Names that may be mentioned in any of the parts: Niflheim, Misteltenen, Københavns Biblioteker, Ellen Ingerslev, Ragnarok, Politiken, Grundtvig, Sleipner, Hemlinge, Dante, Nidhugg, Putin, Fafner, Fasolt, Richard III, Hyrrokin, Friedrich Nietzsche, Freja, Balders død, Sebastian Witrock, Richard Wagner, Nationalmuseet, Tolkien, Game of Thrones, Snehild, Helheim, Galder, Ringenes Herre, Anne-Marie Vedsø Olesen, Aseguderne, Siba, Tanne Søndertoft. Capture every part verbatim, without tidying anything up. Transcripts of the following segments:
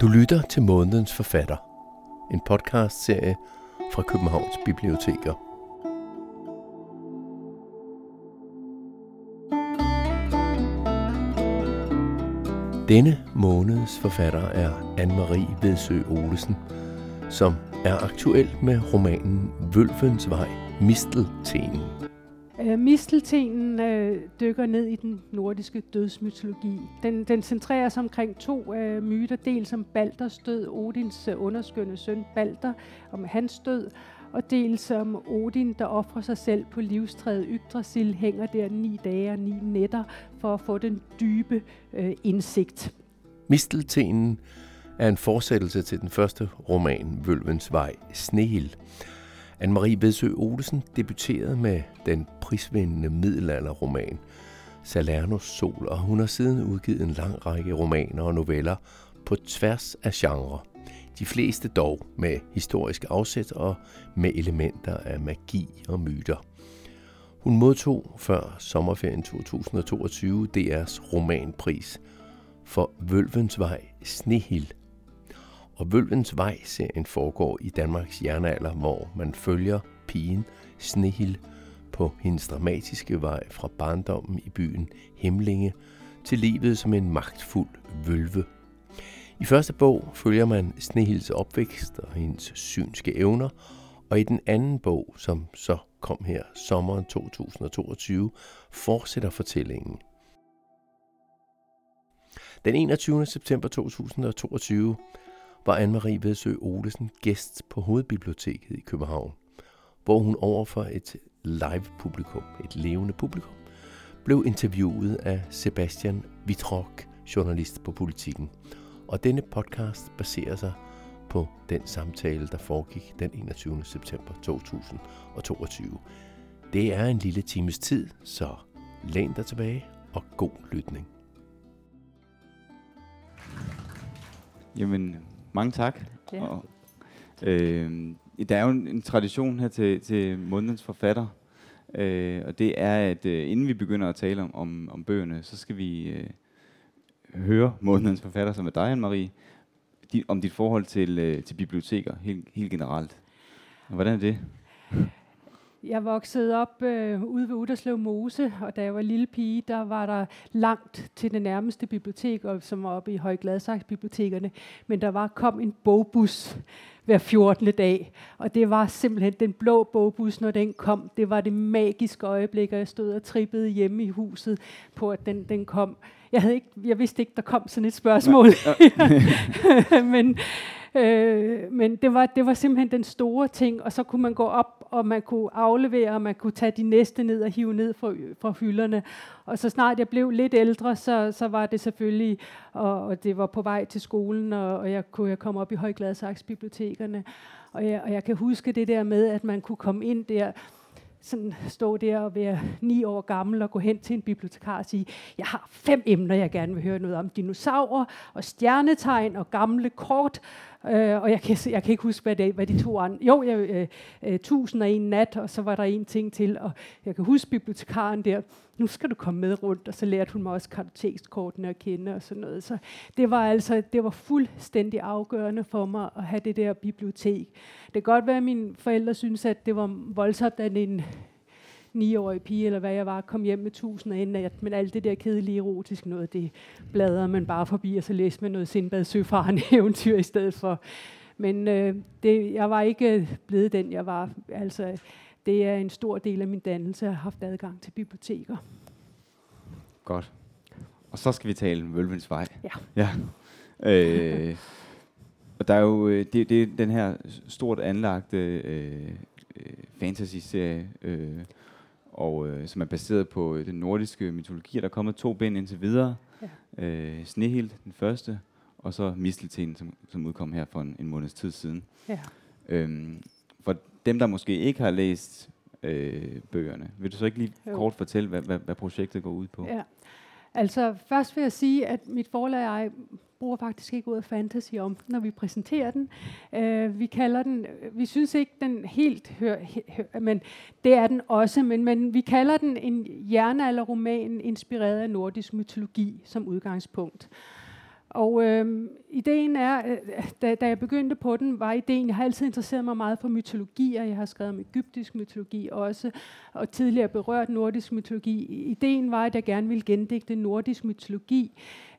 Du lytter til Månedens Forfatter, en podcastserie fra Københavns Biblioteker. Denne måneds forfatter er Anne-Marie Vedsø Olesen, som er aktuel med romanen Vølvens Vej, Misteltenen. Misteltenen øh, dykker ned i den nordiske dødsmytologi. Den, den centrerer sig omkring to øh, myter, dels om Balders død, Odins øh, underskønne søn Balder, om hans død, og dels om Odin, der offrer sig selv på livstræet Yggdrasil, hænger der ni dage og ni nætter for at få den dybe øh, indsigt. Misteltenen er en fortsættelse til den første roman, Vølvens Vej, Snehild. Anne-Marie Vedsø Olesen debuterede med den prisvindende middelalderroman Salernos Sol, og hun har siden udgivet en lang række romaner og noveller på tværs af genre. De fleste dog med historisk afsæt og med elementer af magi og myter. Hun modtog før sommerferien to tusind og toogtyve D R's romanpris for Vølvens Vej, Snehild. Og Vølvens Vej-serien foregår i Danmarks jernalder, hvor man følger pigen Snehild på hendes dramatiske vej fra barndommen i byen Hemlinge til livet som en magtfuld vølve. I første bog følger man Snehilds opvækst og hendes synske evner, og i den anden bog, som så kom her sommeren to tusind og toogtyve, fortsætter fortællingen. Den enogtyvende september to tusind og toogtyve var Anne-Marie Vedsø Olesen gæst på Hovedbiblioteket i København, hvor hun overfor et live-publikum, et levende publikum, blev interviewet af Sebastian Witrock, journalist på Politiken. Og denne podcast baserer sig på den samtale, der foregik den enogtyvende september to tusind og toogtyve. Det er en lille times tid, så læn dig tilbage og god lytning. Jamen, mange tak. Ja. Og, øh, der er jo en, en tradition her til, til månedens forfatter, øh, og det er, at øh, inden vi begynder at tale om, om, om bøgerne, så skal vi øh, høre månedens forfatter, som er dig, Anne-Marie, di, om dit forhold til, øh, til biblioteker, helt, helt generelt. Og hvordan er det? Jeg voksede op øh, ude ved Utterslev Mose, og da jeg var lille pige, der var der langt til det nærmeste bibliotek, og, som var oppe i Høgladsaxe-bibliotekerne, men der var kom en bogbus hver fjortende dag, og det var simpelthen den blå bogbus, når den kom. Det var det magiske øjeblik, og jeg stod og trippede hjemme i huset på, at den, den kom. Jeg havde ikke, jeg vidste ikke, der kom sådan et spørgsmål. men... Øh, men det var, det var simpelthen den store ting, og så kunne man gå op, og man kunne aflevere, og man kunne tage de næste ned og hive ned fra, fra hylderne. Og så snart jeg blev lidt ældre, så, så var det selvfølgelig, og, og det var på vej til skolen, og, og jeg kunne jeg komme op i Højgladsaksbibliotekerne. Og jeg, og jeg kan huske det der med, at man kunne komme ind der, sådan stå der og være ni år gammel og gå hen til en bibliotekar og sige, jeg har fem emner, jeg gerne vil høre noget om. Dinosaurer og stjernetegn og gamle kort. Øh, og jeg kan, jeg kan ikke huske, hvad, det, hvad de to andre... Jo, jeg, øh, tusind og en nat, og så var der en ting til. Og jeg kan huske bibliotekaren der, nu skal du komme med rundt. Og så lærte hun mig også kartotekskortene at kende og sådan noget. Så det var altså det var fuldstændig afgørende for mig at have det der bibliotek. Det kan godt være, at mine forældre synes, at det var voldsomt, at en niårig pige, eller hvad jeg var, kom hjem med tusind og en nat, men alt det der kedelige erotisk noget, det bladrede man bare forbi, og så læste man noget Sindbad Søfaren eventyr i stedet for. Men øh, det, jeg var ikke blevet den, jeg var. Altså, det er en stor del af min dannelse, at jeg har haft adgang til biblioteker. Godt. Og så skal vi tale om Vølvens Vej. Ja. ja. Øh, og der er jo, det, det er den her stort anlagte øh, fantasy-serie, øh, og øh, som er baseret på den nordiske mytologi. Der er kommet to bind indtil videre. Ja. Øh, Snehild, den første, og så Misteltenen, som, som udkom her for en, en måneds tid siden. Ja. Øhm, for dem, der måske ikke har læst øh, bøgerne, vil du så ikke lige jo. kort fortælle, hvad, hvad, hvad projektet går ud på? Ja. Altså først vil jeg sige, at mit forlag og jeg bruger faktisk ikke ordet fantasy om, når vi præsenterer den. Uh, vi kalder den, vi synes ikke den helt hører, hø, men det er den også, men, men vi kalder den en jernalderroman inspireret af nordisk mytologi som udgangspunkt. Og øh, ideen er, øh, da, da jeg begyndte på den, var ideen, jeg har altid interesseret mig meget for mytologi, og jeg har skrevet om egyptisk mytologi også, og tidligere berørt nordisk mytologi. Ideen var, at jeg gerne ville gendigte nordisk mytologi,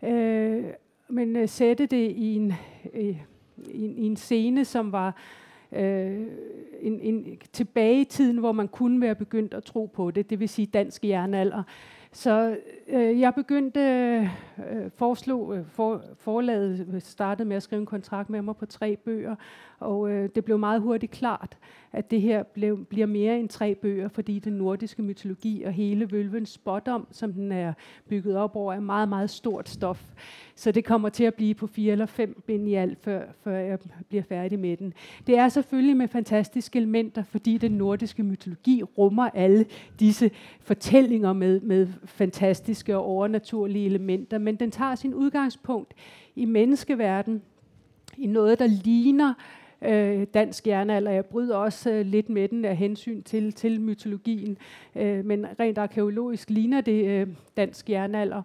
øh, men øh, sætte det i en, øh, i, i en scene, som var øh, en, en, tilbage i tiden, hvor man kunne være begyndt at tro på det, det vil sige dansk jernalder. Så øh, jeg begyndte, øh, foreslog, øh, for, forlaget startede med at skrive en kontrakt med mig på tre bøger, og øh, det blev meget hurtigt klart, at det her blev, bliver mere end tre bøger, fordi den nordiske mytologi og hele Vølvens Spådom, som den er bygget op over, er meget, meget stort stof. Så det kommer til at blive på fire eller fem bind i alt, før, før jeg bliver færdig med den. Det er selvfølgelig med fantastiske elementer, fordi den nordiske mytologi rummer alle disse fortællinger med, med fantastiske og overnaturlige elementer, men den tager sin udgangspunkt i menneskeverdenen, i noget, der ligner øh, dansk jernalder. Jeg bryder også øh, lidt med den af hensyn til, til mytologien, øh, men rent arkæologisk ligner det øh, dansk jernalder.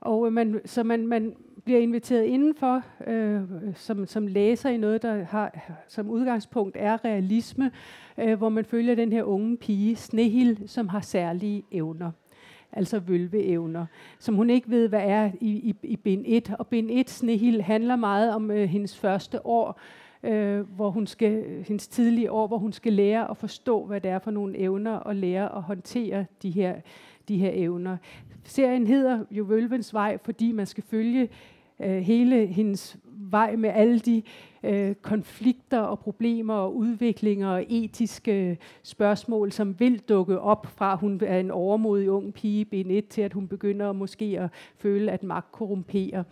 Og øh, man, så man, man bliver inviteret indenfor øh, som, som læser i noget, der har som udgangspunkt er realisme, øh, hvor man følger den her unge pige, Snehild, som har særlige evner. Altså vølveevner, som hun ikke ved, hvad er i, i, i bind et. Og bind et, Snehild, handler meget om øh, hendes første år, øh, hvor hun skal, hendes tidlige år, hvor hun skal lære at forstå, hvad det er for nogle evner, og lære at håndtere de her, de her evner. Serien hedder jo Vølvens Vej, fordi man skal følge øh, hele hendes vej med alle de øh, konflikter og problemer og udviklinger og etiske spørgsmål, som vil dukke op fra, hun er en overmodig ung pige, bind et, til at hun begynder måske at føle, at magt korrumperer.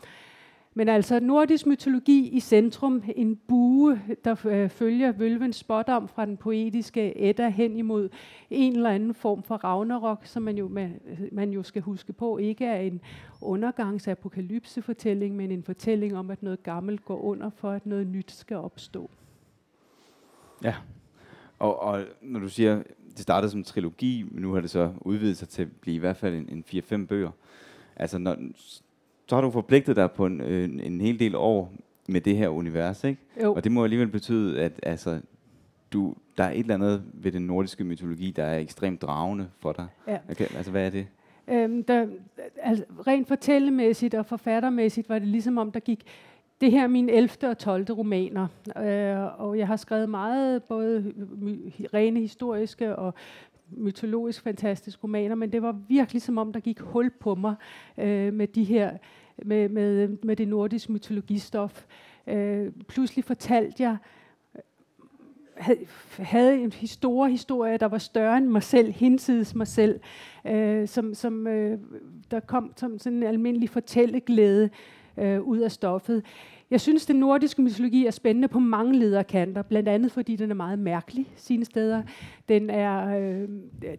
Men altså nordisk mytologi i centrum, en bue, der øh, følger Vølvens Spådom fra den poetiske Edda hen imod en eller anden form for Ragnarok, som man jo, man, man jo skal huske på, ikke er en undergangs-apokalypse-fortælling, men en fortælling om, at noget gammelt går under, for at noget nyt skal opstå. Ja, og, og når du siger, det startede som trilogi, men nu har det så udvidet sig til at blive i hvert fald en, en fire-fem bøger. Altså når... Så har du forpligtet dig på en, en, en hel del år med det her univers, ikke? Jo. Og det må alligevel betyde, at altså, du, der er et eller andet ved den nordiske mytologi, der er ekstremt dragende for dig. Ja. Okay, altså, hvad er det? Øhm, der, altså, rent fortællemæssigt og forfattermæssigt var det ligesom om, der gik... Det her er mine ellevte og tolvte romaner, øh, og jeg har skrevet meget, både my, rene historiske og... mytologisk fantastiske romaner, men det var virkelig som om, der gik hul på mig øh, med, de her, med, med, med det nordiske mytologistof. Øh, pludselig fortalte jeg, havde, havde en store historie, der var større end mig selv, hinsides mig selv, øh, som, som øh, der kom som sådan en almindelig fortælleglæde øh, ud af stoffet. Jeg synes, den nordiske mytologi er spændende på mange lederkanter, blandt andet fordi den er meget mærkelig sine steder. Den er, øh,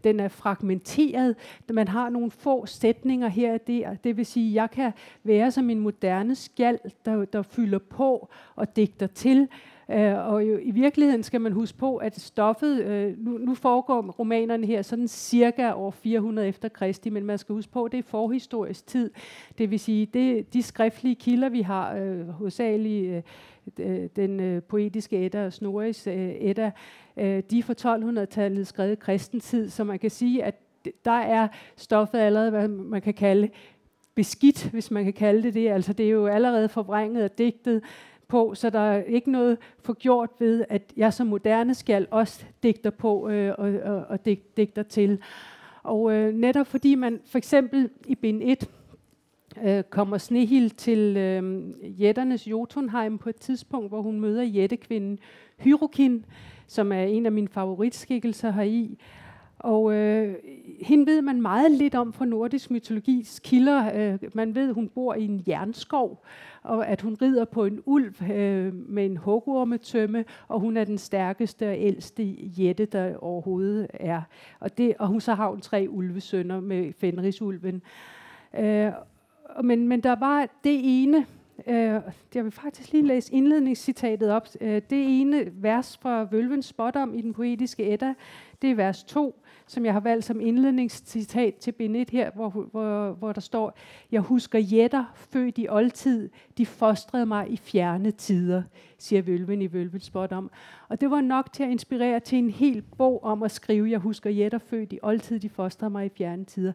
den er fragmenteret. Man har nogle få sætninger her og der. Det vil sige, at jeg kan være som en moderne skjald, der, der fylder på og digter til. Uh, og jo, i virkeligheden skal man huske på, at stoffet, uh, nu, nu foregår romanerne her sådan cirka år fire hundrede efter Kristi, men man skal huske på, at det er forhistorisk tid. Det vil sige, det de skriftlige kilder, vi har, uh, hovedsageligt uh, den uh, poetiske Edda og Snorris uh, Edda, uh, de er fra tolv hundrede-tallet skrevet kristentid, så man kan sige, at der er stoffet allerede, hvad man kan kalde beskidt, hvis man kan kalde det det. Altså det er jo allerede forvrænget og digtet på, så der er ikke noget forgjort ved, at jeg som moderne skal også digter på øh, og, og, og dig, digter til. Og øh, netop fordi man for eksempel i bind et øh, kommer Snehild til øh, jætternes Jotunheim på et tidspunkt, hvor hun møder jættekvinden Hyrrokin, som er en af mine favoritskikkelser heri. Og øh, hende ved man meget lidt om fra nordisk mytologis kilder. Øh, man ved, hun bor i en jernskov, og at hun rider på en ulv øh, med en hugormetømme, og hun er den stærkeste og ældste jætte, der overhovedet er. Og, det, og hun så har hun tre ulvesønner med Fenrisulven. Øh, men, men der var det ene Øh, jeg vil faktisk lige læse indledningscitatet op. Øh, det ene vers fra Vølvens Spådom i den poetiske Edda, det er vers to, som jeg har valgt som indledningscitat til Bind et her, hvor, hvor, hvor der står: Jeg husker jætter, født i oldtid, de fostrede mig i fjerne tider, siger Vølven i Vølvens Spådom. Og det var nok til at inspirere til en hel bog om at skrive: Jeg husker jætter, født i oldtid, de fostrede mig i fjerne tider.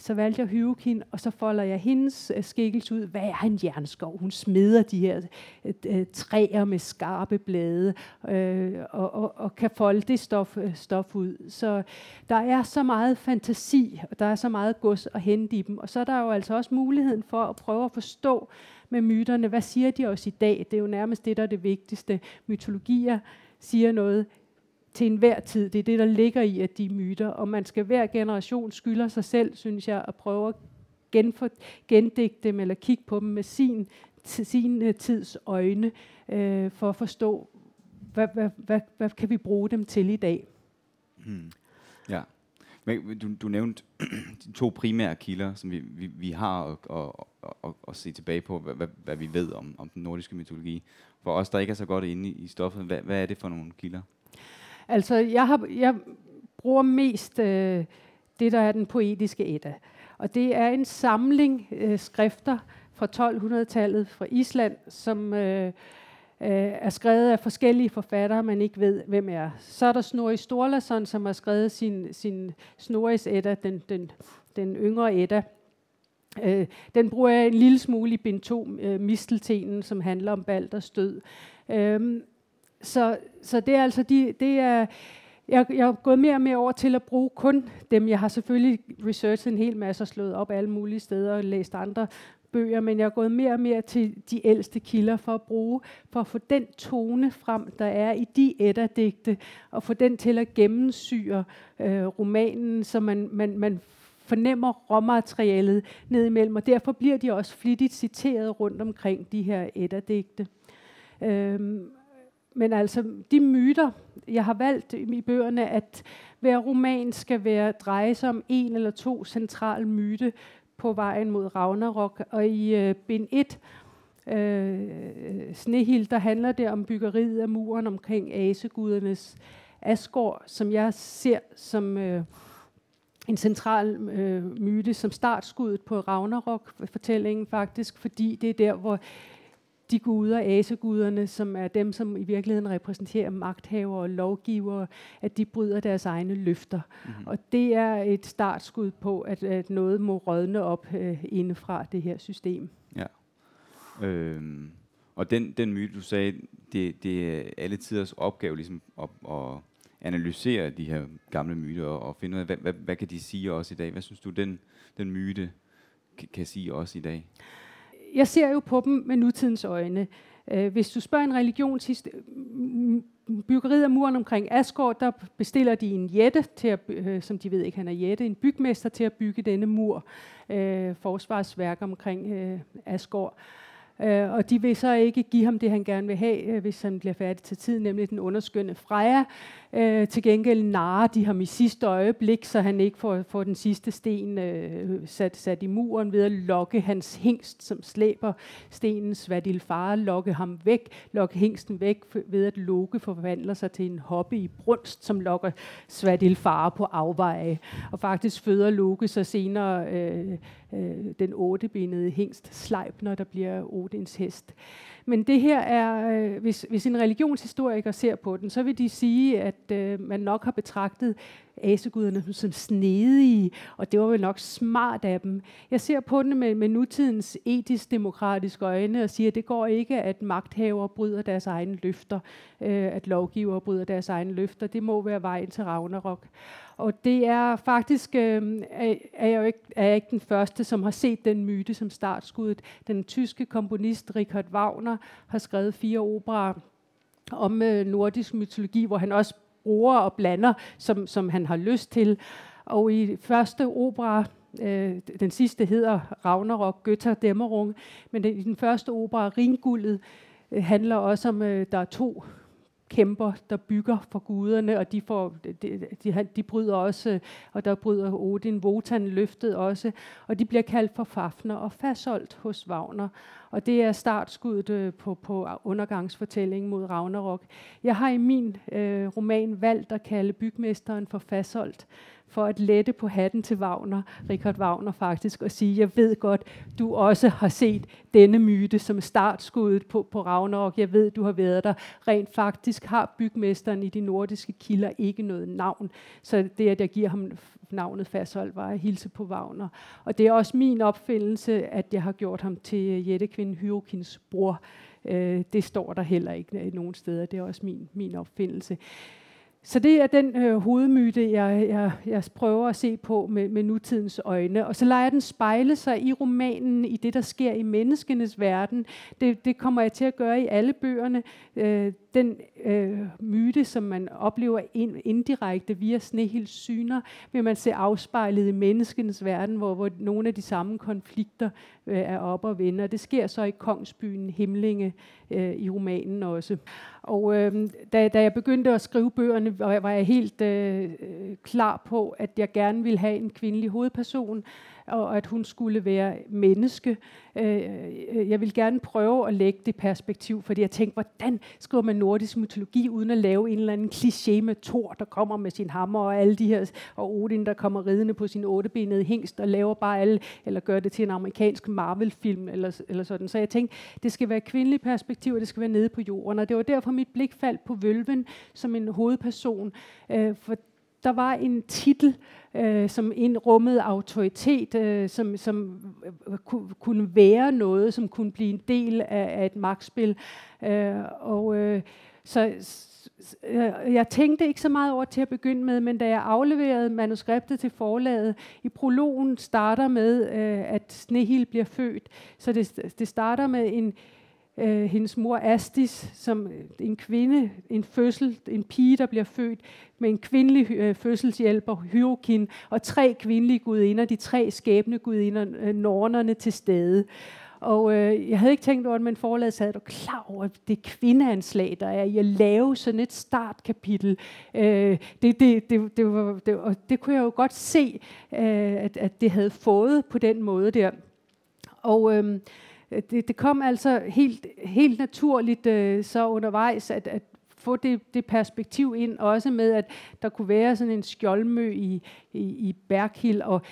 Så valgte jeg Hyrrokin, og så folder jeg hendes skikkelse ud. Hvad er en jernskov? Hun smeder de her øh, træer med skarpe blade, øh, og, og, og kan folde det stof, øh, stof ud. Så der er så meget fantasi, og der er så meget gods at hente i dem. Og så er der jo altså også muligheden for at prøve at forstå med myterne, hvad siger de også i dag? Det er jo nærmest det, der er det vigtigste. Mytologier siger noget til enhver tid. Det er det, der ligger i, at de er myter. Og man skal hver generation skylder sig selv, synes jeg, at prøve at genfor, gendigte dem, eller kigge på dem med sin, t- sin tids øjne, øh, for at forstå, hvad, hvad, hvad, hvad kan vi bruge dem til i dag. Hmm. Ja. Men du, du nævnte de to primære kilder, som vi, vi, vi har at, at, at, at se tilbage på, hvad, hvad vi ved om, om den nordiske mytologi. For os, der ikke er så godt inde i stoffet, hvad, hvad er det for nogle kilder? Altså, jeg, har, jeg bruger mest øh, det, der er den poetiske Edda. Og det er en samling øh, skrifter fra tolv hundrede-tallet fra Island, som øh, øh, er skrevet af forskellige forfattere, man ikke ved, hvem er. Så er der Snorri Sturlason, som har skrevet sin, sin Snorris Edda, den, den, den yngre Edda. Øh, den bruger jeg en lille smule i bind to, øh, Misteltenen, som handler om Balders død. Øh, Så, så det er altså de, det er, jeg, jeg er gået mere og mere over til at bruge kun dem. Jeg har selvfølgelig researchet en hel masse og slået op alle mulige steder og læst andre bøger, men jeg er gået mere og mere til de ældste kilder for at bruge, for at få den tone frem, der er i de eddadigte, og få den til at gennemsyre øh, romanen, så man, man, man fornemmer råmaterialet ned imellem, og derfor bliver de også flittigt citeret rundt omkring de her eddadigte. Øhm, Men altså, de myter, jeg har valgt i bøgerne, at hver roman skal være dreje sig om en eller to centrale myte på vejen mod Ragnarok. Og i øh, bind et, øh, Snehild, der handler det om byggeriet af muren omkring Asegudernes Asgård, som jeg ser som øh, en central øh, myte, som startskuddet på Ragnarok-fortællingen faktisk, fordi det er der, hvor de guder, aseguderne, som er dem, som i virkeligheden repræsenterer magthavere og lovgivere, at de bryder deres egne løfter. Mm-hmm. Og det er et startskud på, at, at noget må rådne op øh, indefra det her system. Ja. Øhm, og den, den myte, du sagde, det, det er alle tiders opgave ligesom at, at analysere de her gamle myter og, og finde ud af, hvad, hvad, hvad kan de sige også i dag? Hvad synes du, den, den myte kan, kan sige også i dag? Jeg ser jo på dem med nutidens øjne. Hvis du spørger en religionshistorie, byggeriet af muren omkring Asgård, der bestiller de en jætte, til at, som de ved ikke, han er jætte, en bygmester til at bygge denne mur, øh, forsvarsværk omkring øh, Asgård. Øh, og de vil så ikke give ham det, han gerne vil have, hvis han bliver færdig til tid, nemlig den underskønne Freja. Øh, til gengæld narrer de ham i sidste øjeblik, så han ikke får, får den sidste sten øh, sat, sat i muren, ved at lokke hans hingst, som slæber stenen Svadilfarer, lokke ham væk, lokke hingsten væk, ved at Loke forvandler sig til en hoppe i brunst, som lokker Svadilfarer på afveje. Og faktisk føder Loke så senere øh, øh, den ottebenede hingst Sleipner, der bliver Odins hest. Men det her er, øh, hvis, hvis en religionshistoriker ser på den, så vil de sige, at øh, man nok har betragtet aseguderne som snedige, og det var vel nok smart af dem. Jeg ser på den med, med nutidens etisk-demokratiske øjne og siger, at det går ikke, at magthavere bryder deres egne løfter, øh, at lovgivere bryder deres egne løfter. Det må være vejen til Ragnarok. Og det er faktisk, øh, er jeg jo ikke, er jeg ikke den første, som har set den myte som startskuddet. Den tyske komponist Richard Wagner har skrevet fire operaer om øh, nordisk mytologi, hvor han også bruger og blander, som, som han har lyst til. Og i første opera, øh, den sidste hedder Ragnarok, Götter Dämmerung, men den, i den første opera, Ringguldet, øh, handler også om, øh, der er to kæmper, der bygger for guderne, og de, får, de, de, de bryder også, og der bryder Odin, Wotan løftet også, og de bliver kaldt for Fafner og Fasolt hos Wagner. Og det er startskuddet på, på undergangsfortællingen mod Ragnarok. Jeg har i min øh, roman valgt at kalde bygmesteren for Fasolt, for at lette på hatten til Wagner, Richard Wagner faktisk, og sige, jeg ved godt, du også har set denne myte som startskuddet på, på Ragnarok. Jeg ved, du har været der. Rent faktisk har bygmesteren i de nordiske kilder ikke noget navn. Så det, at jeg giver ham navnet Fasolt, var at hilse på Wagner. Og det er også min opfindelse, at jeg har gjort ham til jættekvinden Hyrrokins bror. Øh, det står der heller ikke nogen steder. Det er også min, min opfindelse. Så det er den øh, hovedmyte, jeg, jeg, jeg prøver at se på med, med nutidens øjne. Og så lader jeg den spejle sig i romanen, i det, der sker i menneskenes verden. Det, det kommer jeg til at gøre i alle bøgerne. Øh, den øh, myte, som man oplever ind, indirekte via Snehilds syner, vil man se afspejlet i menneskenes verden, hvor, hvor nogle af de samme konflikter øh, er op og vende. Og det sker så i kongsbyen Hemlinge øh, i romanen også. Og øh, da, da jeg begyndte at skrive bøgerne, var jeg helt øh, klar på, at jeg gerne ville have en kvindelig hovedperson, og at hun skulle være menneske. Jeg vil gerne prøve at lægge det perspektiv, fordi jeg tænkte, hvordan skriver man nordisk mytologi, uden at lave en eller anden kliché med Thor, der kommer med sin hammer, og alle de her, og Odin, der kommer ridende på sin ottebenede hingst, og laver bare alle, eller gør det til en amerikansk Marvel-film, eller, eller sådan. Så jeg tænkte, det skal være et kvindeligt perspektiv, og det skal være nede på jorden, og det var derfor mit blik faldt på Vølven som en hovedperson, for der var en titel, øh, som indrummede autoritet, øh, som, som ku, kunne være noget, som kunne blive en del af, af et magtspil. Øh, og øh, så jeg tænkte ikke så meget over til at begynde med, men da jeg afleverede manuskriptet til forlaget, i prologen starter med, øh, at Snehild bliver født. Så det, det starter med en Uh, hendes mor Astis, som en kvinde, en fødsel, en pige, der bliver født med en kvindelig uh, fødselshjælper, Hyrrokin, og tre kvindelige gudinder, de tre skæbne gudinder, uh, nornerne til stede. Og øh, jeg havde ikke tænkt over det, men forlaget sad og klar over det kvindeanslag, der er i at lave sådan et startkapitel. Øh, det, det, det, det, var, det, og det kunne jeg jo godt se, øh, at, at det havde fået på den måde der. Og øh, Det, det kom altså helt, helt naturligt øh, så undervejs at, at få det, det perspektiv ind, også med, at der kunne være sådan en skjoldmø i, i, i Berghild, og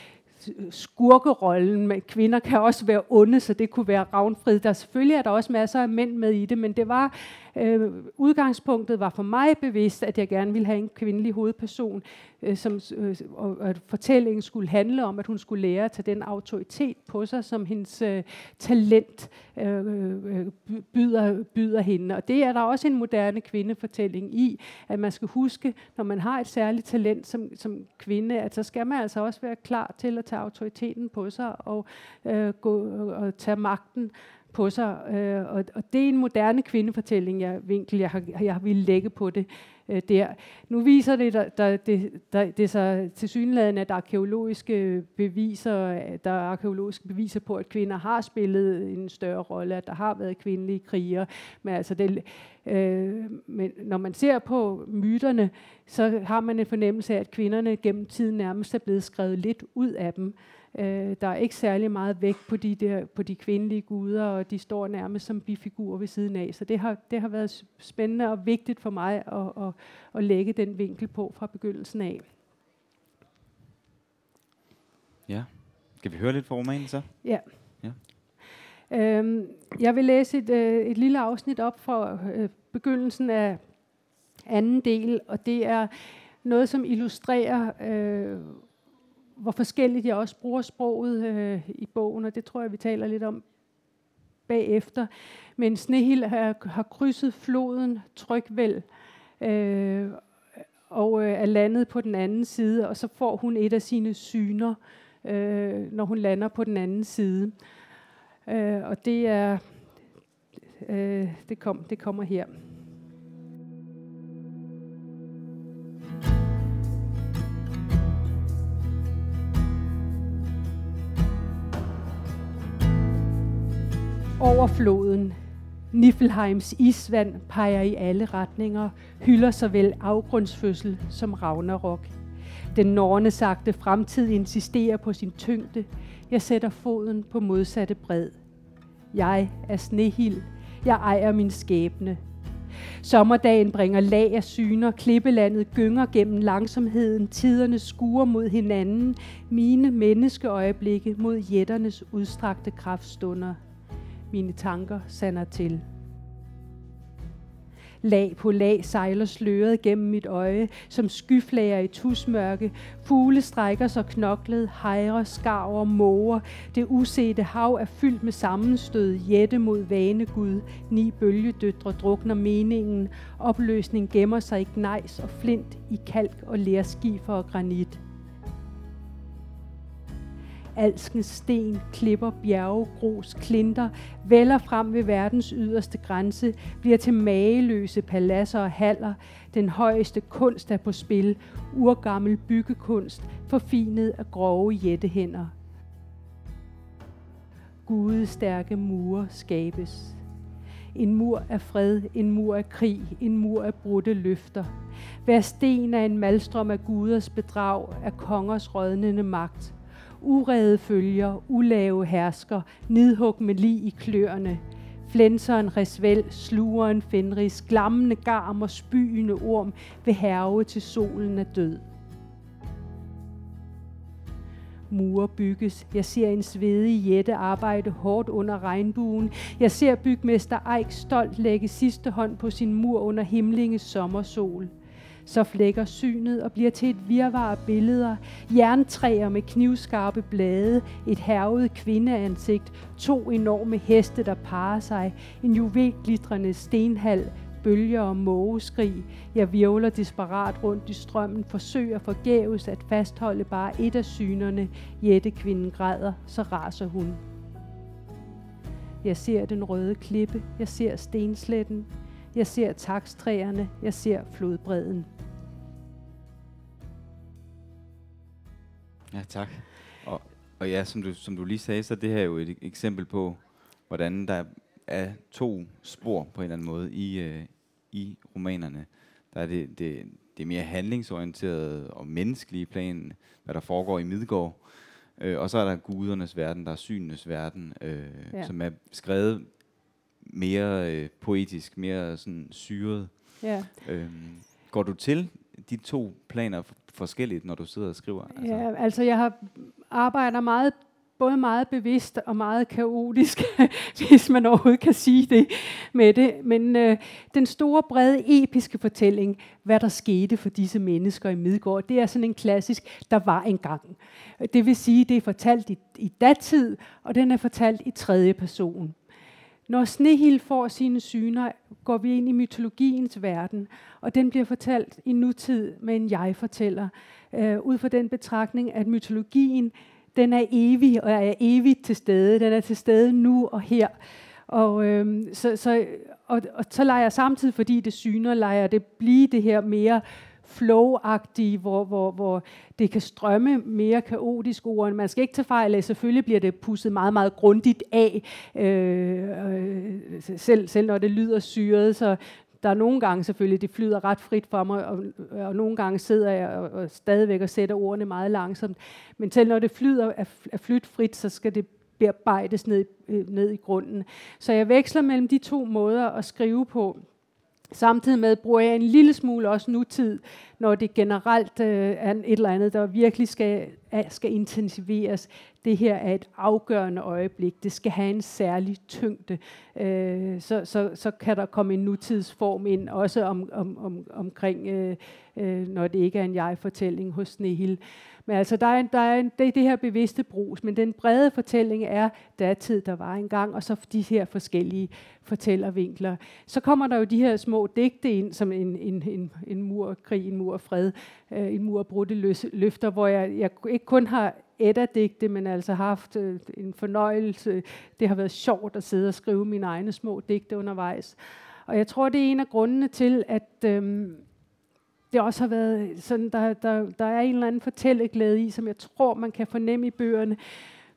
skurkerollen med kvinder kan også være onde, så det kunne være Ravnfrid. Der selvfølgelig er der også masser af mænd med i det, men det var øh, udgangspunktet var for mig bevidst, at jeg gerne ville have en kvindelig hovedperson, øh, som øh, og, og fortællingen skulle handle om, at hun skulle lære at tage den autoritet på sig, som hendes øh, talent øh, byder, byder hende. Og det er der også en moderne kvindefortælling i, at man skal huske, når man har et særligt talent som, som kvinde, at så skal man altså også være klar til at tage autoriteten på sig og, øh, gå, og tage magten på sig. Øh, og, og det er en moderne kvindefortælling, jeg, vinkel, jeg, har, jeg vil lægge på det øh, der. Nu viser det, der, der, det, der, det så tilsyneladende, at der er arkæologiske beviser, der er arkæologiske beviser på, at kvinder har spillet en større rolle, at der har været kvindelige krigere. Men altså det, øh, men når man ser på myterne, så har man en fornemmelse af, at kvinderne gennem tiden nærmest er blevet skrevet lidt ud af dem. Øh, der er ikke særlig meget vægt på de, der, på de kvindelige guder, og de står nærmest som bifigurer ved siden af. Så det har, det har været spændende og vigtigt for mig at, at, at lægge den vinkel på fra begyndelsen af. Ja. Skal vi høre lidt fra romanen så? Ja. ja. Øhm, jeg vil læse et, øh, et lille afsnit op fra øh, begyndelsen af anden del, og det er noget, som illustrerer øh, hvor forskelligt jeg også bruger sproget øh, i bogen, og det tror jeg, vi taler lidt om bagefter. Men Snehild har, har krydset floden Trygvæld øh, og øh, er landet på den anden side, og så får hun et af sine syner, øh, når hun lander på den anden side. Øh, og det er øh, det, kom, det kommer her. Over floden, Niflheims isvand peger i alle retninger, hylder såvel afgrundsfødsel som Ragnarok. Den nornesagte fremtid insisterer på sin tyngde. Jeg sætter foden på modsatte bred. Jeg er Snehild. Jeg ejer min skæbne. Sommerdagen bringer lag af syner, klippelandet gynger gennem langsomheden, tiderne skuer mod hinanden, mine menneskeøjeblikke mod jætternes udstrakte kraftstunder. Mine tanker sander til. Lag på lag sejler sløret gennem mit øje, som skyflager i tusmørke. Fugle strækker sig knoklet, hejrer, skarver, måger. Det usete hav er fyldt med sammenstød, jætte mod vanegud. Ni bølgedøtre drukner meningen. Opløsning gemmer sig i gnejs og flint, i kalk og lerskifer og granit. Alskens sten, klipper, bjerge, grus, klinter, vælder frem ved verdens yderste grænse, bliver til mageløse paladser og haller. Den højeste kunst er på spil, urgammel byggekunst, forfinet af grove jættehænder. Gudestærke mure skabes. En mur af fred, en mur af krig, en mur af brudte løfter. Hver sten er en malstrøm af guders bedrag, af kongers rådnende magt. Urede følger, ulave hersker, Nidhugg med lig i kløerne. Flænseren resvæl, slugeren Fenris, glammende garm og spyende orm vil herve til solen er død. Mure bygges. Jeg ser en svedig jætte arbejde hårdt under regnbuen. Jeg ser bygmester Eik stolt lægge sidste hånd på sin mur under Hemlinges sommersol. Så flækker synet og bliver til et virvar af billeder, jerntræer med knivskarpe blade, et hærget kvindeansigt, to enorme heste, der parer sig, en juvelglitrende stenhal, bølger og mågeskrig. Jeg virvler desperat rundt i strømmen, forsøger forgæves at fastholde bare et af synerne. Jættekvinden græder, så raser hun. Jeg ser den røde klippe, jeg ser stensletten, jeg ser takstræerne, jeg ser flodbredden. Ja, tak. Og, og ja, som du, som du lige sagde, så det her er jo et eksempel på, hvordan der er to spor på en eller anden måde i, øh, i romanerne. Der er det, det, det mere handlingsorienterede og menneskelige plan, hvad der foregår i Midgård. Øh, og så er der gudernes verden, der er synenes verden, øh, ja. som er skrevet mere øh, poetisk, mere sådan syret. Ja. Øhm, går du til de to planer forskelligt, når du sidder og skriver? Altså? Ja, altså jeg har arbejder meget, både meget bevidst og meget kaotisk, hvis man overhovedet kan sige det med det. Men øh, den store, brede, episke fortælling, hvad der skete for disse mennesker i Midgård, det er sådan en klassisk, der var engang. Det vil sige, det er fortalt i, i datid, og den er fortalt i tredje person. Når Snehild får sine syner, går vi ind i mytologiens verden, og den bliver fortalt i nutid med en jeg-fortæller, øh, ud fra den betragtning, at mytologien den er evig og er evigt til stede. Den er til stede nu og her. Og, øh, så, så, og, og så leger jeg samtidig, fordi det syner, leger det blive det her mere flow-agtige, hvor, hvor, hvor det kan strømme mere kaotisk ord. Man skal ikke tage fejl af, selvfølgelig bliver det pusset meget, meget grundigt af, øh, øh, selv, selv når det lyder syret, så der er nogle gange selvfølgelig, det flyder ret frit for mig, og, og nogle gange sidder jeg og, og stadigvæk og sætter ordene meget langsomt, men selv når det flyder er, er flytfrit, så skal det bearbejdes ned, øh, ned i grunden. Så jeg veksler mellem de to måder at skrive på. Samtidig med bruger jeg en lille smule også nutid, når det generelt øh, er et eller andet, der virkelig skal, skal intensiveres. Det her er et afgørende øjeblik. Det skal have en særlig tyngde. Øh, så, så, så kan der komme en nutidsform ind, også om, om, om, omkring, øh, øh, når det ikke er en jeg-fortælling hos Snehild. Men altså, der er, en, der er en, det, det her bevidste brus, men den brede fortælling er datid, der var engang, og så de her forskellige fortællervinkler. Så kommer der jo de her små digte ind, som en, en, en, en mur og krig, en mur og fred, øh, en mur og brudte løfter, hvor jeg, jeg ikke kun har eddadigte, men altså haft øh, en fornøjelse. Det har været sjovt at sidde og skrive mine egne små digte undervejs. Og jeg tror, det er en af grundene til, at øh, det også har været sådan, der, der, der er en eller anden fortælleglæde i, som jeg tror, man kan fornemme i bøgerne.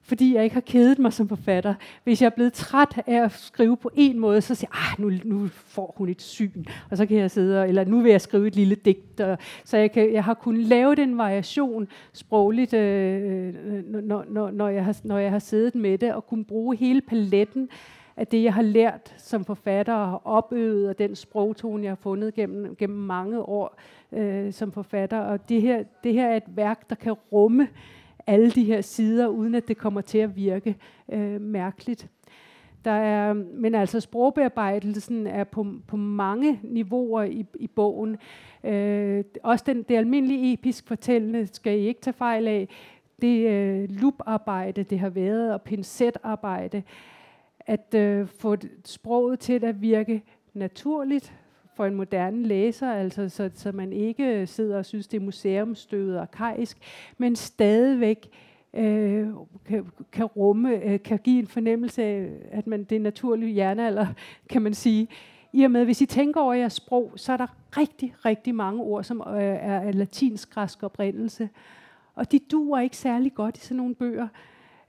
fordi jeg ikke har kedet mig som forfatter. Hvis jeg er blevet træt af at skrive på en måde, så siger jeg, ah, nu, nu får hun et syn, og så kan jeg sidde, og, eller nu vil jeg skrive et lille digt. Og, så jeg, kan, jeg har kunnet lave den variation sprogligt, øh, når, når, når, jeg har, når jeg har siddet med det, og kunne bruge hele paletten af det, jeg har lært som forfatter, og har opøvet, og den sprogtone, jeg har fundet gennem, gennem mange år øh, som forfatter. Og det her, det her er et værk, der kan rumme alle de her sider, uden at det kommer til at virke øh, mærkeligt. Der er, men altså sprogbearbejdelsen er på, på mange niveauer i, i bogen. Øh, også den, det almindelige episk fortællende skal I ikke tage fejl af. Det øh, luparbejde, det har været, og pincetarbejde. At øh, få sproget til at virke naturligt for en moderne læser, altså så, så man ikke sidder og synes, det er museumsstøvet og arkaisk, men stadigvæk øh, kan, kan rumme, øh, kan give en fornemmelse af, at man, det er naturlig hjernealder, kan man sige. I og med, hvis I tænker over jeres sprog, så er der rigtig, rigtig mange ord, som øh, er af latinsk-græsk oprindelse, og de duer ikke særlig godt i sådan nogle bøger.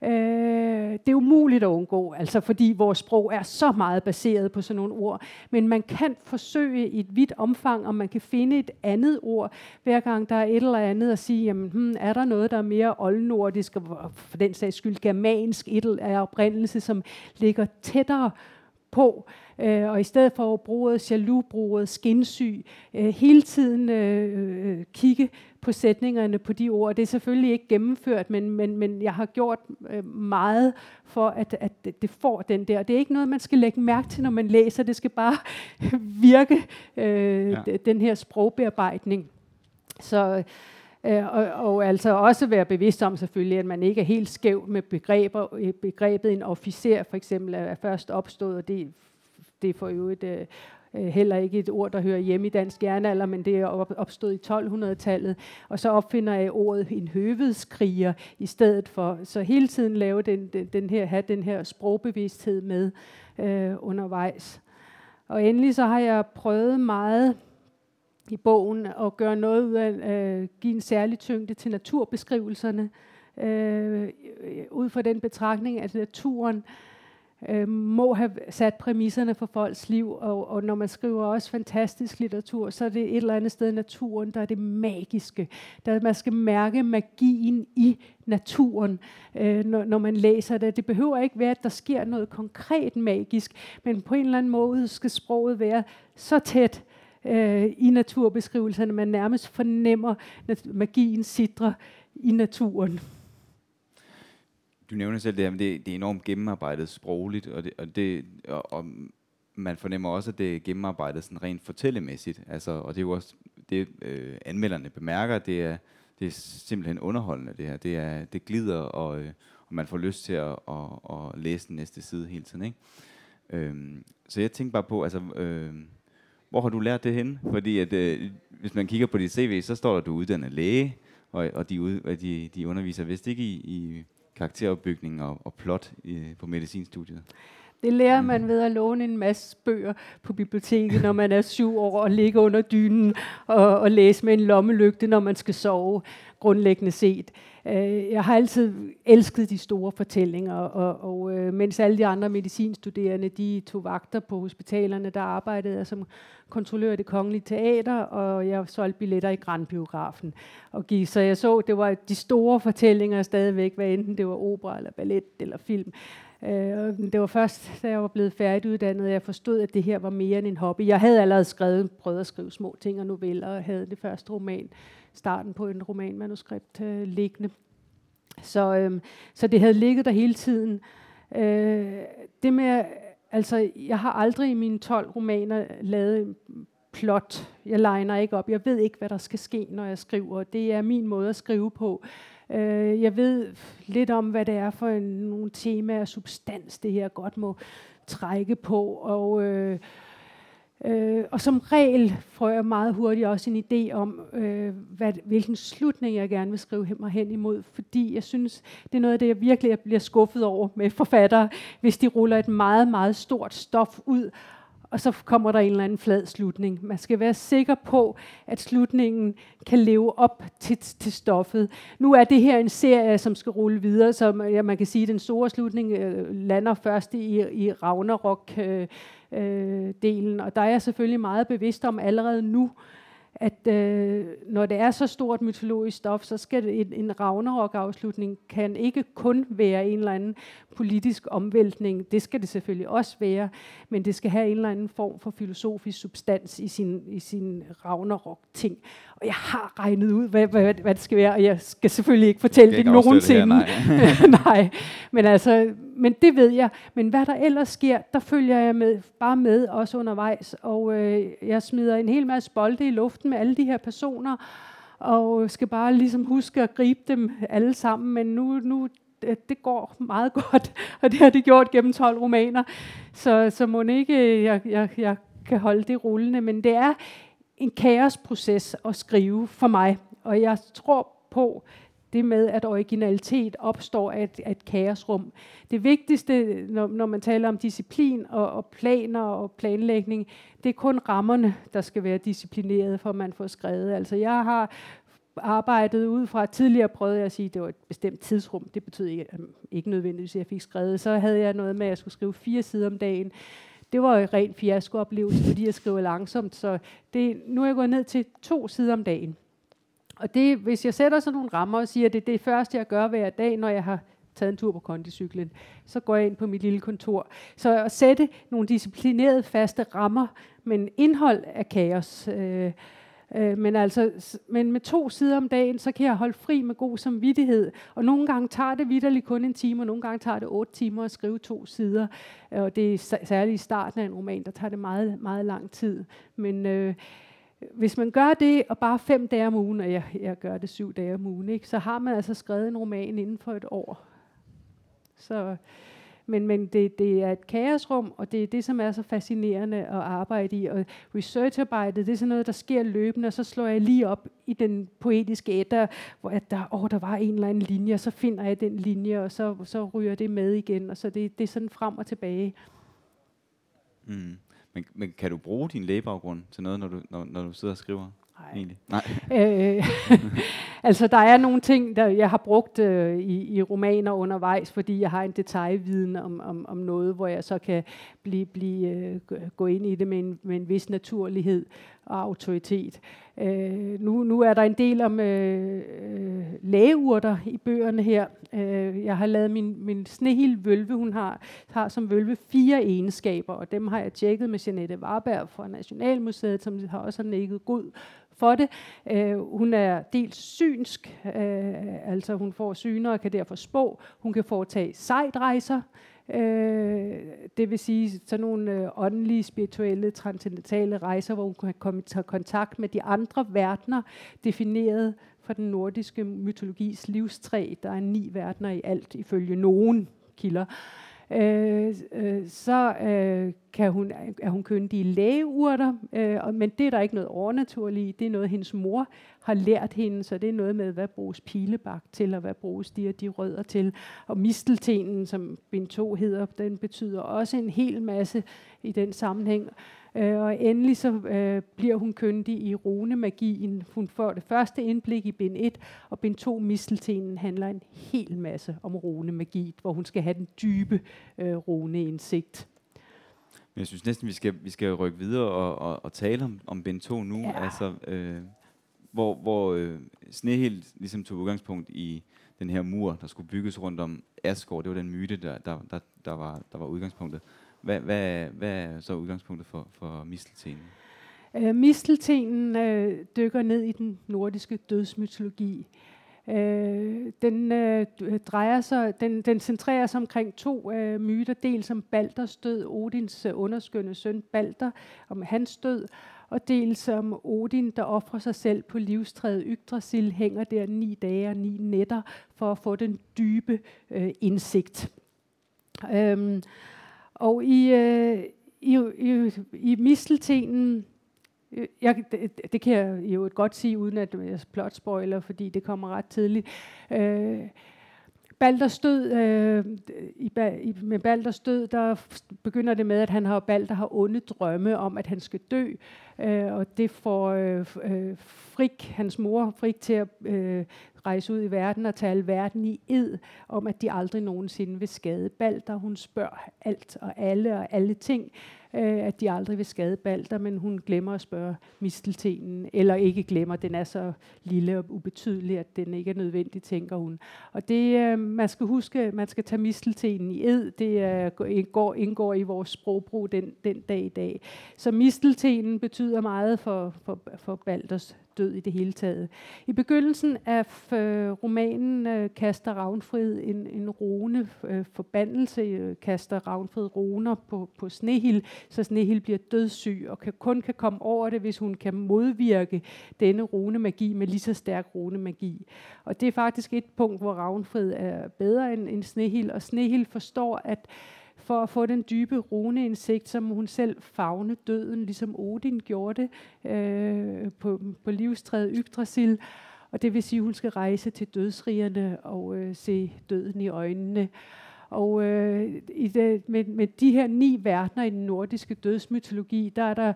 Det er umuligt at undgå, altså fordi vores sprog er så meget baseret på sådan nogle ord, men man kan forsøge i et vidt omfang, om man kan finde et andet ord, hver gang der er et eller andet at sige, jamen, hmm, er der noget, der er mere oldnordisk, for den sags skyld germansk, et eller andet oprindelse, som ligger tættere på, øh, og i stedet for at bruge jaloux, bruge skinsyg, øh, hele tiden øh, kigge på sætningerne, på de ord. Det er selvfølgelig ikke gennemført, men, men, men jeg har gjort øh, meget for, at, at det får den der. Det er ikke noget, man skal lægge mærke til, når man læser. Det skal bare virke, øh, ja. Den her sprogbearbejdning. Så... Og, og altså også være bevidst om selvfølgelig, at man ikke er helt skæv med begreber. Begrebet en officer for eksempel er først opstået, og det, det er for øvrigt uh, heller ikke et ord, der hører hjemme i dansk jernalder, men det er opstået i tolv hundrede-tallet. Og så opfinder jeg ordet en høvedskriger i stedet for. Så hele tiden lave den, den, den her, have den her sprogbevidsthed med uh, undervejs. Og endelig så har jeg prøvet meget... i bogen, og gøre noget ud af at øh, give en særlig tyngde til naturbeskrivelserne, øh, ud fra den betragtning, at naturen øh, må have sat præmisserne for folks liv, og, og når man skriver også fantastisk litteratur, så er det et eller andet sted naturen, der er det magiske. Der, man skal mærke magien i naturen, øh, når, når man læser det. Det behøver ikke være, at der sker noget konkret magisk, men på en eller anden måde skal sproget være så tæt i naturbeskrivelserne, man nærmest fornemmer magien sitre i naturen. Du nævner selv det her, men det, det er enormt gennemarbejdet sprogligt, og, det, og, det, og, og man fornemmer også, at det er gennemarbejdet sådan rent fortællemæssigt, altså, og det er jo også det, øh, anmelderne bemærker, det er, det er simpelthen underholdende det her, det, er, det glider, og, øh, og man får lyst til at, at, at læse den næste side hele tiden, ikke? Øh, så jeg tænkte bare på, altså... Øh, hvor har du lært det henne? Fordi at, øh, hvis man kigger på dit C V, så står der, at du er uddannet læge, og, og de, ud, de, de underviser vist ikke i, i karakteropbygning og, og plot i, på medicinstudiet. Det lærer man ved at låne en masse bøger på biblioteket, når man er syv år, og ligge under dynen og, og læse med en lommelygte, når man skal sove, grundlæggende set. Jeg har altid elsket de store fortællinger, og, og mens alle de andre medicinstuderende, de tog vagter på hospitalerne, der arbejdede jeg som kontrollør i Det Kongelige Teater, og jeg solgte billetter i Grandbiografen. Og gik, så jeg så, det var de store fortællinger stadigvæk, hvad enten det var opera, eller ballet, eller film. Det var først, da jeg var blevet færdiguddannet, at jeg forstod, at det her var mere end en hobby. Jeg havde allerede skrevet, prøvet at skrive små ting og noveller, og havde det første roman, starten på en romanmanuskript øh, liggende. Så, øhm, så det havde ligget der hele tiden. Øh, det med, altså, jeg har aldrig i mine tolv romaner lavet plot. Jeg liner ikke op. Jeg ved ikke, hvad der skal ske, når jeg skriver. Det er min måde at skrive på. Jeg ved lidt om, hvad det er for en, nogle temaer og substans, det her godt må trække på. Og, øh, øh, og som regel får jeg meget hurtigt også en idé om, øh, hvad, hvilken slutning jeg gerne vil skrive mig hen imod. Fordi jeg synes, det er noget af det, jeg virkelig bliver skuffet over med forfattere, hvis de ruller et meget, meget stort stof ud. og så kommer der en eller anden flad slutning. Man skal være sikker på, at slutningen kan leve op til, til stoffet. Nu er det her en serie, som skal rulle videre, så man, ja, man kan sige, at den store slutning øh, lander først i, i Ragnarok-delen. Øh, øh, og der er jeg selvfølgelig meget bevidst om allerede nu, at øh, når det er så stort mytologisk stof, så skal en, en Ragnarok-afslutning kan ikke kun være en eller anden politisk omvæltning. Det skal det selvfølgelig også være, men det skal have en eller anden form for filosofisk substans i sin, i sin Ragnarok-ting. Og jeg har regnet ud, hvad, hvad, hvad det skal være, og jeg skal selvfølgelig ikke fortælle det nogensinde. Nej. nej, men altså, men det ved jeg. Men hvad der ellers sker, der følger jeg med, bare med også undervejs, og øh, jeg smider en hel masse bolde i luften med alle de her personer, og skal bare ligesom huske at gribe dem alle sammen, men nu, nu det går meget godt, og det har det gjort gennem tolv romaner, så, så må ikke, jeg, jeg, jeg kan holde det rullende, men det er en kaosproces at skrive for mig, og jeg tror på det med, at originalitet opstår af et, af et kaosrum. Det vigtigste, når, når man taler om disciplin og, og planer og planlægning, det er kun rammerne, der skal være disciplinerede, for man får skrevet. Altså, jeg har arbejdet ud fra, tidligere prøvede jeg at sige, at det var et bestemt tidsrum. Det betød ikke, ikke nødvendigvis, at jeg fik skrevet. Så havde jeg noget med, at jeg skulle skrive fire sider om dagen. Det var jo en ren fiaskooplevelse, fordi jeg skrev langsomt. Så det, nu er jeg gået ned til to sider om dagen. Og det, hvis jeg sætter sådan nogle rammer og siger, at det er det første, jeg gør hver dag, når jeg har taget en tur på kondicyklen, så går jeg ind på mit lille kontor. Så at sætte nogle disciplinerede, faste rammer, men indhold af kaos. Øh, øh, men, altså, men med to sider om dagen, så kan jeg holde fri med god samvittighed. Og nogle gange tager det vitterligt kun en time, og nogle gange tager det otte timer at skrive to sider. Og det er særligt i starten af en roman, der tager det meget, meget lang tid. Men... Øh, Hvis man gør det, og bare fem dage om ugen, og jeg, jeg gør det syv dage om ugen, ikke, så har man altså skrevet en roman inden for et år. Så, men men det, det er et kaosrum, og det er det, som er så fascinerende at arbejde i. Og researcharbejdet, det er sådan noget, der sker løbende, og så slår jeg lige op i den poetiske Edda, hvor at der, åh, der var en eller anden linje, og så finder jeg den linje, og så, så ryger det med igen, og så det, det er sådan frem og tilbage. Mm. Men, men kan du bruge din lægebaggrund til noget, når du, når, når du sidder og skriver? Nej. Egentlig? Nej. Øh, altså, der er nogle ting, der jeg har brugt øh, i, i romaner undervejs, fordi jeg har en detaljeviden om, om, om noget, hvor jeg så kan blive, blive, øh, gå ind i det med en, med en vis naturlighed og autoritet. Øh, nu, nu er der en del om øh, øh, lægeurter i bøgerne her. Øh, jeg har lavet min, min Snehild vølve. Hun har, har som vølve fire egenskaber, og dem har jeg tjekket med Jeanette Varberg fra Nationalmuseet, som har også nækket god for det. Øh, hun er dels synsk, øh, altså hun får syner og kan derfor spå. Hun kan foretage sejtrejser. Det vil sige sådan nogle åndelige, spirituelle, transcendentale rejser, hvor hun kan komme i kontakt med de andre verdener, defineret fra den nordiske mytologis livstræ. Der er ni verdener i alt, ifølge nogen kilder. Øh, øh, så øh, kan hun, er hun køndig i lægeurter, øh, men det er der ikke noget overnaturligt i. Det er noget, hendes mor har lært hende, så det er noget med, hvad bruges pilebak til, og hvad bruges de og de rødder til. Og misteltenen, som bind to hedder, den betyder også en hel masse i den sammenhæng. Øh, og endelig så øh, bliver hun køndig i runemagien. Hun får det første indblik i bind et, og bind to misteltenen handler en hel masse om runemagi, hvor hun skal have den dybe øh, runeindsigt. Jeg synes næsten, vi skal, vi skal rykke videre og, og, og tale om, om bind to nu, ja. altså, øh, hvor, hvor øh, Snehild ligesom tog udgangspunkt i den her mur, der skulle bygges rundt om Asgård. Det var den myte, der, der, der, der, var, der var udgangspunktet. Hvad, hvad, hvad er så udgangspunktet for, for misteltenen? Øh, misteltenen øh, dykker ned i den nordiske dødsmytologi. Øh, den, øh, drejer sig, den, den centrerer sig omkring to øh, myter, dels om Balders død, Odins øh, underskønne søn Balder, om hans død, og dels om Odin, der offrer sig selv på livstræet Yggdrasil, hænger der ni dage og ni nætter for at få den dybe øh, indsigt. Øh, Og i, øh, i, i, i misteltenen, øh, jeg, det, det kan jeg jo godt sige, uden at jeg plot spoiler, fordi det kommer ret tidligt, øh, Balders død, øh, i, i, med Balders død, der begynder det med, at han har, Balder har onde drømme om, at han skal dø, øh, og det får øh, Frik, hans mor Frik, til at øh, rejse ud i verden og tage alverden i ed, om at de aldrig nogensinde vil skade Balder. Hun spørger alt og alle og alle ting, øh, at de aldrig vil skade Balder, men hun glemmer at spørge Misteltenen, eller ikke glemmer, den er så lille og ubetydelig, at den ikke er nødvendig, tænker hun. Og det, øh, man skal huske, man skal tage Misteltenen i ed, det øh, indgår, indgår i vores sprogbrug den, den dag i dag. Så Misteltenen betyder meget for, for, for Balders død i det hele taget. I begyndelsen af øh, romanen øh, kaster Ravnfrid en, en rone øh, forbandelse, øh, kaster Ravnfrid roner på, på Snehild, så Snehild bliver dødssyg og kan, kun kan komme over det, hvis hun kan modvirke denne ronemagi med lige så stærk ronemagi. Og det er faktisk et punkt, hvor Ravnfrid er bedre end, end Snehild, og Snehild forstår, at for at få den dybe runeindsigt, som hun selv favne døden, ligesom Odin gjorde det øh, på, på livstræet Yggdrasil. Og det vil sige, at hun skal rejse til dødsrigerne og øh, se døden i øjnene. Og øh, i det, med, med de her ni verdener i den nordiske dødsmytologi, der er der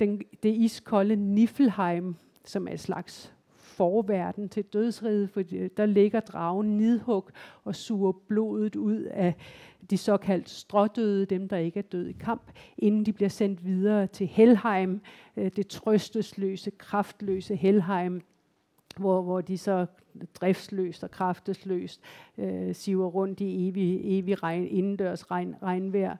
den, det iskolde Niflheim, som er et slags forverden til dødsriget, for der ligger dragen Nidhugg og suger blodet ud af de såkaldt strådøde, dem der ikke er døde i kamp, inden de bliver sendt videre til Helheim, det trøstesløse, kraftløse Helheim, hvor, hvor de så driftsløst og kraftesløst øh, siver rundt i evig, evig regn, indendørs regn, regnvejr.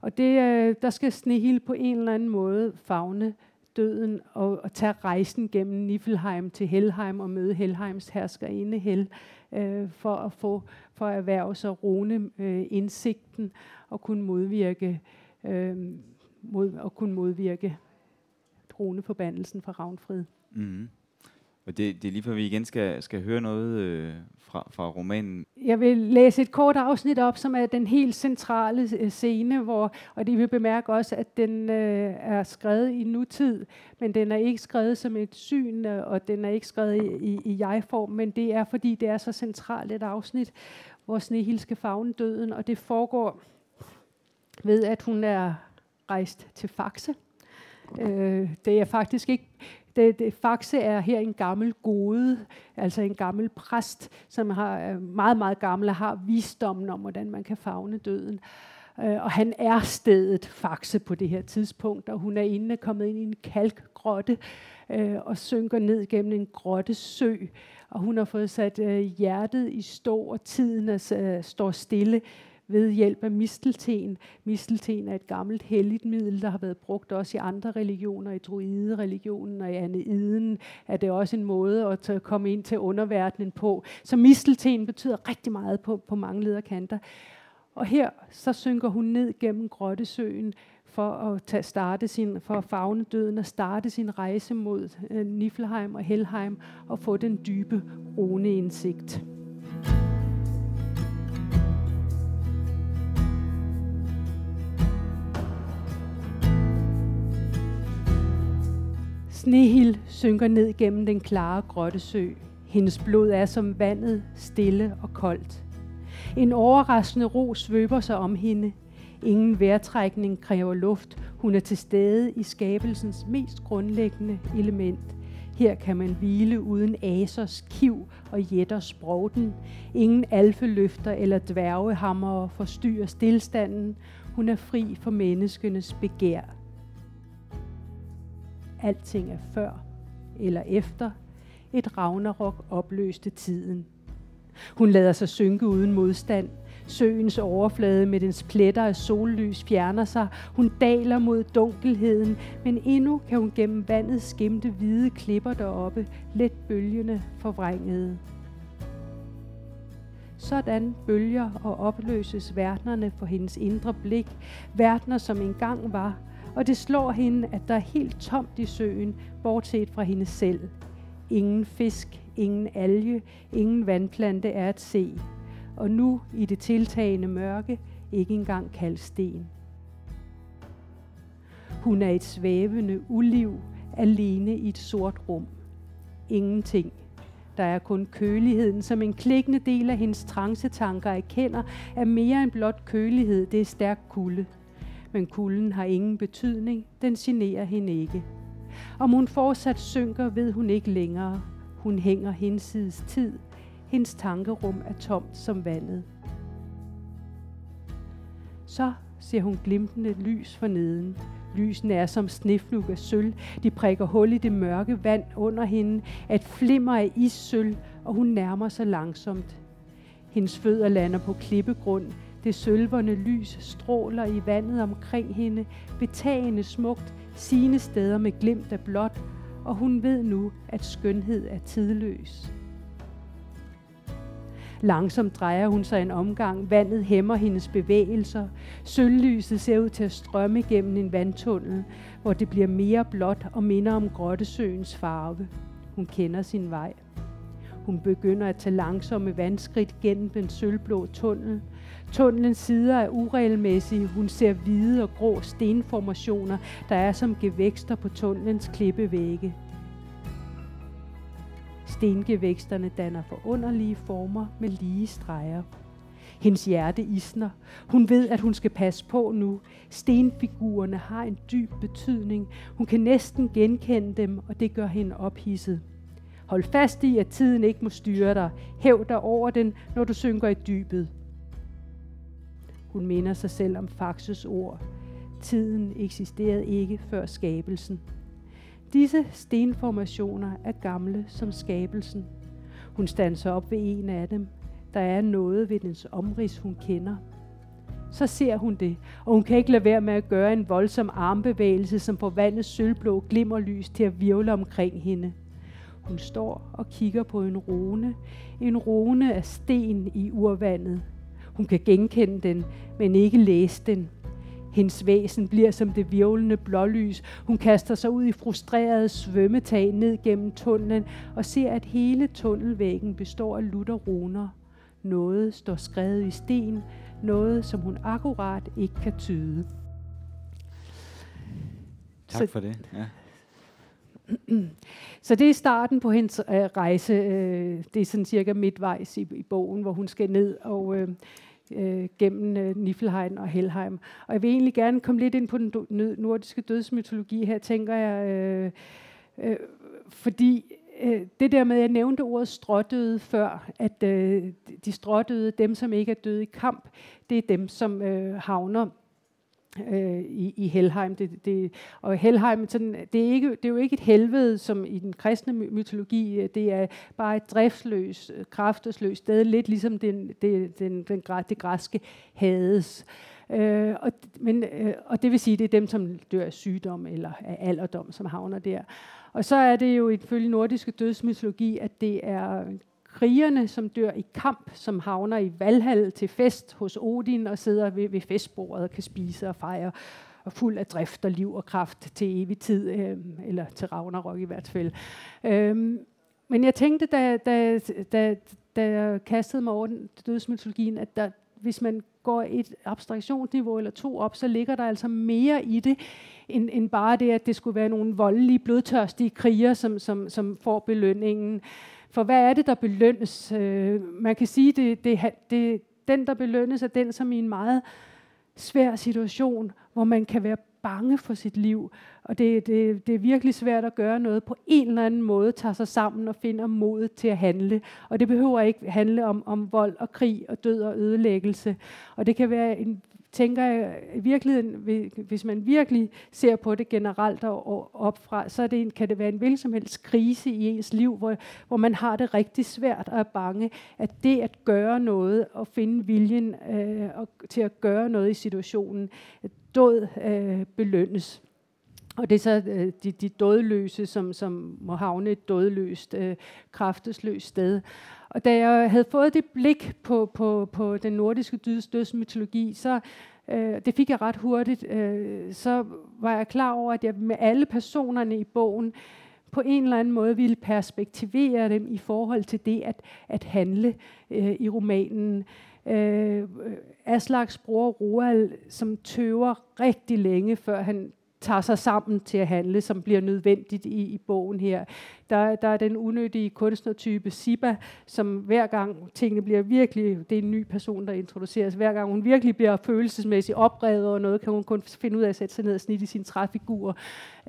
Og det, øh, der skal Snehild på en eller anden måde favne døden og, og tage rejsen gennem Niflheim til Helheim og møde Helheims herskerinde Hel øh, for at få for at erhverve sig rune øh, indsigten og kunne modvirke øh, mod, og kunne modvirke runeforbandelsen fra Ravnfrid. Mm-hmm. Og det, det er lige før vi igen skal, skal høre noget øh, fra, fra romanen. Jeg vil læse et kort afsnit op, som er den helt centrale scene, hvor, og det vil bemærke også, at den øh, er skrevet i nutid, men den er ikke skrevet som et syn, og den er ikke skrevet i, i, i jeg-form, men det er, fordi det er så centralt et afsnit, hvor Snehild skal favne døden, og det foregår ved, at hun er rejst til Faxe. Øh, det er faktisk ikke... Det, det, Faxe er her en gammel gode, altså en gammel præst, som har meget, meget gammel og har visdommen om, hvordan man kan favne døden. Øh, og han er stedet Faxe på det her tidspunkt, og hun er inde kommet ind i en kalkgrotte øh, og synker ned gennem en grottesø. Og hun har fået sat øh, hjertet i stå, og tiden er, øh, står stille ved hjælp af mistelten. Mistelten er et gammelt helligt middel, der har været brugt også i andre religioner, i druidereligionen og i andeiden, er det også en måde at t- komme ind til underverdenen på. Så mistelten betyder rigtig meget på, på mange lederkanter. Og her så synker hun ned gennem grottesøen for at tage, starte sin, for at favne døden og starte sin rejse mod øh, Niflheim og Helheim og få den dybe runeindsigt. Snehild synker ned gennem den klare grottesø. Hendes blod er som vandet, stille og koldt. En overraskende ro svøber sig om hende. Ingen vejrtrækning kræver luft. Hun er til stede i skabelsens mest grundlæggende element. Her kan man hvile uden asers kiv og jætter sprovten. Ingen alfeløfter eller dværgehammer forstyrrer stillstanden. Hun er fri for menneskenes begær. Alting er før eller efter. Et ragnarok opløste tiden. Hun lader sig synke uden modstand. Søens overflade med dens pletter af sollys fjerner sig. Hun daler mod dunkelheden, men endnu kan hun gennem vandet skimte hvide klipper deroppe, let bølgende forvrængede. Sådan bølger og opløses verdenerne for hendes indre blik. Verdener, som engang var, og det slår hende, at der er helt tomt i søen, bortset fra hende selv. Ingen fisk, ingen alge, ingen vandplante er at se. Og nu, i det tiltagende mørke, ikke engang kalksten. Hun er et svævende uliv, alene i et sort rum. Ingenting. Der er kun køligheden, som en klikkende del af hendes trancetanker erkender, er mere end blot kølighed, det er stærk kulde. Men kulden har ingen betydning, den generer hende ikke. Om hun fortsat synker, ved hun ikke længere. Hun hænger hinsides tid. Hendes tankerum er tomt som vandet. Så ser hun glimtende lys forneden. Lysene er som sneflug af sølv. De prikker hul i det mørke vand under hende. At flimmer af issølv, og hun nærmer sig langsomt. Hendes fødder lander på klippegrund. Det sølverne lys stråler i vandet omkring hende. Betagende smukt, sine steder med glimt af blåt. Og hun ved nu, at skønhed er tidløs. Langsomt drejer hun sig en omgang. Vandet hæmmer hendes bevægelser. Sølvlyset ser ud til at strømme gennem en vandtunnel, hvor det bliver mere blåt og minder om Grottesøens farve. Hun kender sin vej. Hun begynder at tage langsomme vandskridt gennem den sølvblå tunnel. Tunnelens sider er uregelmæssige. Hun ser hvide og grå stenformationer, der er som gevækster på tunnelens klippevægge. Stengevæksterne danner forunderlige former med lige streger. Hendes hjerte isner. Hun ved, at hun skal passe på nu. Stenfigurerne har en dyb betydning. Hun kan næsten genkende dem, og det gør hende ophidset. Hold fast i, at tiden ikke må styre dig. Hæv dig over den, når du synker i dybet. Hun minder sig selv om Faxes ord. Tiden eksisterede ikke før skabelsen. Disse stenformationer er gamle som skabelsen. Hun standser op ved en af dem. Der er noget ved dens omrids, hun kender. Så ser hun det, og hun kan ikke lade være med at gøre en voldsom armbevægelse, som får vandets sølvblå glimmerlys til at virvle omkring hende. Hun står og kigger på en rune. En rune af sten i urvandet. Hun kan genkende den, men ikke læse den. Hendes væsen bliver som det virvlende blålys. Hun kaster sig ud i frustrerede svømmetag ned gennem tunnelen og ser, at hele tunnelvæggen består af lutter runer. Noget står skrevet i sten, noget som hun akkurat ikke kan tyde. Tak så, for det. Ja. Så det er starten på hendes øh, rejse. Øh, det er sådan cirka midtvejs i, i bogen, hvor hun skal ned og... Øh, Øh, gennem øh, Niflheim og Helheim. Og jeg vil egentlig gerne komme lidt ind på den do- nordiske dødsmytologi her, tænker jeg, øh, øh, fordi øh, det der med, at jeg nævnte ordet strådøde før, at øh, de strådøde, dem som ikke er døde i kamp, det er dem, som øh, havner øh, i, i Helheim. Det, det, og Helheim, sådan, det, er ikke, det er jo ikke et helvede, som i den kristne mytologi, det er bare et driftsløst, kraftesløst sted, lidt ligesom den, det, den, den, det græske Hades. Øh, og, men, øh, og det vil sige, det er dem, som dør af sygdom eller af alderdom, som havner der. Og så er det jo ifølge nordiske dødsmytologi, at det er... krigerne, som dør i kamp, som havner i Valhall til fest hos Odin og sidder ved, ved festbordet og kan spise og fejre og fuld af drift og liv og kraft til evig tid, øh, eller til Ragnarok i hvert fald. Øhm, men jeg tænkte, da, da, da, da jeg kastede mig over den dødsmytologien, at der, hvis man går et abstraktionsniveau eller to op, så ligger der altså mere i det, end, end bare det, at det skulle være nogle voldelige, blodtørstige kriger, som, som, som får belønningen. For hvad er det, der belønnes? Øh, man kan sige, det, det, det, den, der belønnes, er den, som i en meget svær situation, hvor man kan være bange for sit liv. Og det, det, det er virkelig svært at gøre noget. På en eller anden måde tager sig sammen og finder modet til at handle. Og det behøver ikke handle om, om vold og krig og død og ødelæggelse. Og det kan være en... tænker jeg i virkeligheden, hvis man virkelig ser på det generelt og opfra, så er det en, kan det være en hvilken som helst krise i ens liv, hvor, hvor man har det rigtig svært og er bange, at det at gøre noget og finde viljen øh, og, til at gøre noget i situationen, at død øh, belønnes. Og det er så øh, de, de dødløse, som, som må havne et dødløst, øh, kraftesløst sted. Og da jeg havde fået det blik på, på, på den nordiske dødsmytologi, så øh, det fik jeg ret hurtigt, øh, så var jeg klar over, at jeg med alle personerne i bogen på en eller anden måde ville perspektivere dem i forhold til det at, at handle øh, i romanen. Øh, Aslaks bror Roald, som tøver rigtig længe, før han tager sig sammen til at handle, som bliver nødvendigt i, i bogen her. Der, der er den unødige kunstnertype Siba, som hver gang tingene bliver virkelig, det er en ny person, der introduceres, hver gang hun virkelig bliver følelsesmæssigt oprevet og noget, kan hun kun finde ud af at sætte sig ned og snitte i sine træfigurer.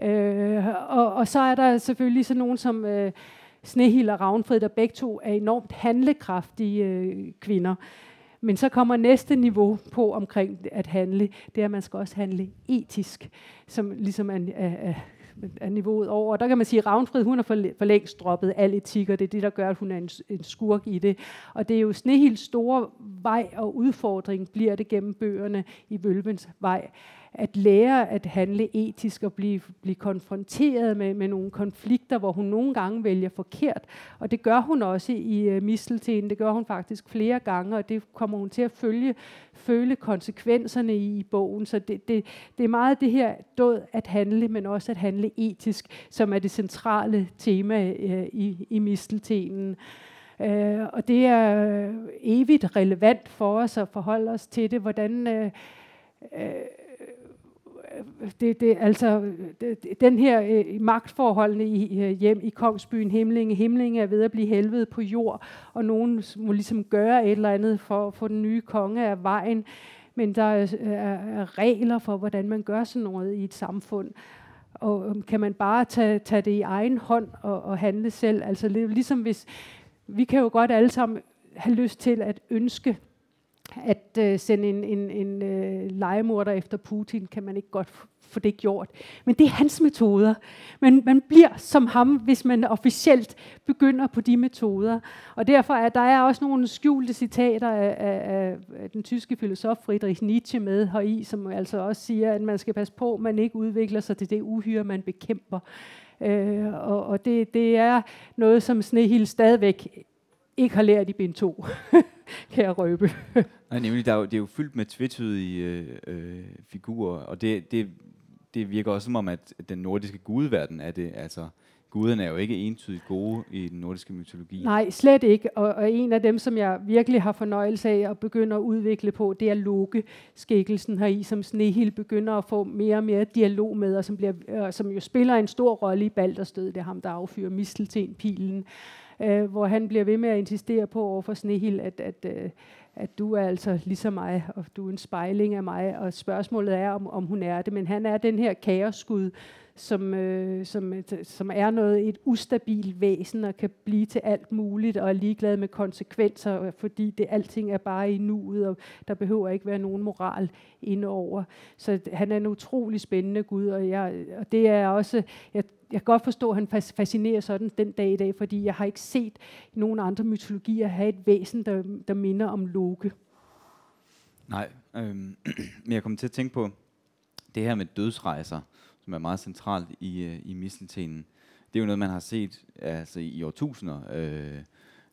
Øh, og, og så er der selvfølgelig sådan nogen som øh, Snehild og Ravnfrid, der begge to er enormt handlekraftige øh, kvinder. Men så kommer næste niveau på omkring at handle, det er, at man skal også handle etisk, som ligesom er, er, er, er niveauet over. Og der kan man sige, at Ravnfrid, hun har for længst droppet al etik, og det er det, der gør, at hun er en, en skurk i det. Og det er jo Snehilds store vej og udfordring, bliver det gennem bøgerne i Vølvens vej. At lære at handle etisk og blive, blive konfronteret med, med nogle konflikter, hvor hun nogle gange vælger forkert. Og det gør hun også i uh, Misteltenen. Det gør hun faktisk flere gange, og det kommer hun til at følge, føle konsekvenserne i, i bogen. Så det, det, det er meget det her død at handle, men også at handle etisk, som er det centrale tema uh, i, i Misteltenen. Uh, og det er uh, evigt relevant for os at forholde os til det. Hvordan... Uh, uh, Det, det, altså, det, den her øh, magtforholdene i, øh, hjem i kongsbyen Hemlinge. Hemlinge er ved at blive helvede på jord, og nogen må ligesom gøre et eller andet for at få den nye konge af vejen. Men der er, er, er regler for, hvordan man gør sådan noget i et samfund. Og øh, kan man bare tage, tage det i egen hånd og, og handle selv? Altså ligesom hvis... Vi kan jo godt alle sammen have lyst til at ønske... At øh, sende en, en, en øh, legemorder efter Putin, kan man ikke godt få det gjort. Men det er hans metoder. Men man bliver som ham, hvis man officielt begynder på de metoder. Og derfor er der er også nogle skjulte citater af, af, af den tyske filosof Friedrich Nietzsche med heri, som altså også siger, at man skal passe på, at man ikke udvikler sig til det uhyre, man bekæmper. Øh, og og det, det er noget, som Snehild stadigvæk ikke har lært i bind to. Kan jeg røbe. Nej, nemlig, der er jo, det er jo fyldt med tvetydige øh, øh, figurer, og det, det, det virker også som om, at den nordiske gudeverden er det, altså guderne er jo ikke entydigt gode i den nordiske mytologi. Nej, slet ikke, og, og en af dem, som jeg virkelig har fornøjelse af at begynde at udvikle på, det er Loke, skikkelsen heri, som Snehild begynder at få mere og mere dialog med, og som, bliver, øh, som jo spiller en stor rolle i Balders død, det er ham, der affyrer misteltenpilen. Uh, hvor han bliver ved med at insistere på overfor Snehild, at, at, uh, at du er altså ligesom mig, og du er en spejling af mig, og spørgsmålet er, om, om hun er det. Men han er den her kaosgud, som, uh, som, et, som er noget et ustabilt væsen, og kan blive til alt muligt, og er ligeglad med konsekvenser, fordi det, alting er bare i nuet, og der behøver ikke være nogen moral indover. Så han er en utrolig spændende gud, og, jeg, og det er også... Jeg, Jeg kan godt forstå, at han fascinerer sådan den dag i dag, fordi jeg har ikke set nogen andre mytologier have et væsen, der, der minder om Loke. Nej, øh, men jeg kom til at tænke på det her med dødsrejser, som er meget centralt i, i Misteltenen. Det er jo noget, man har set altså, i årtusinder. Øh,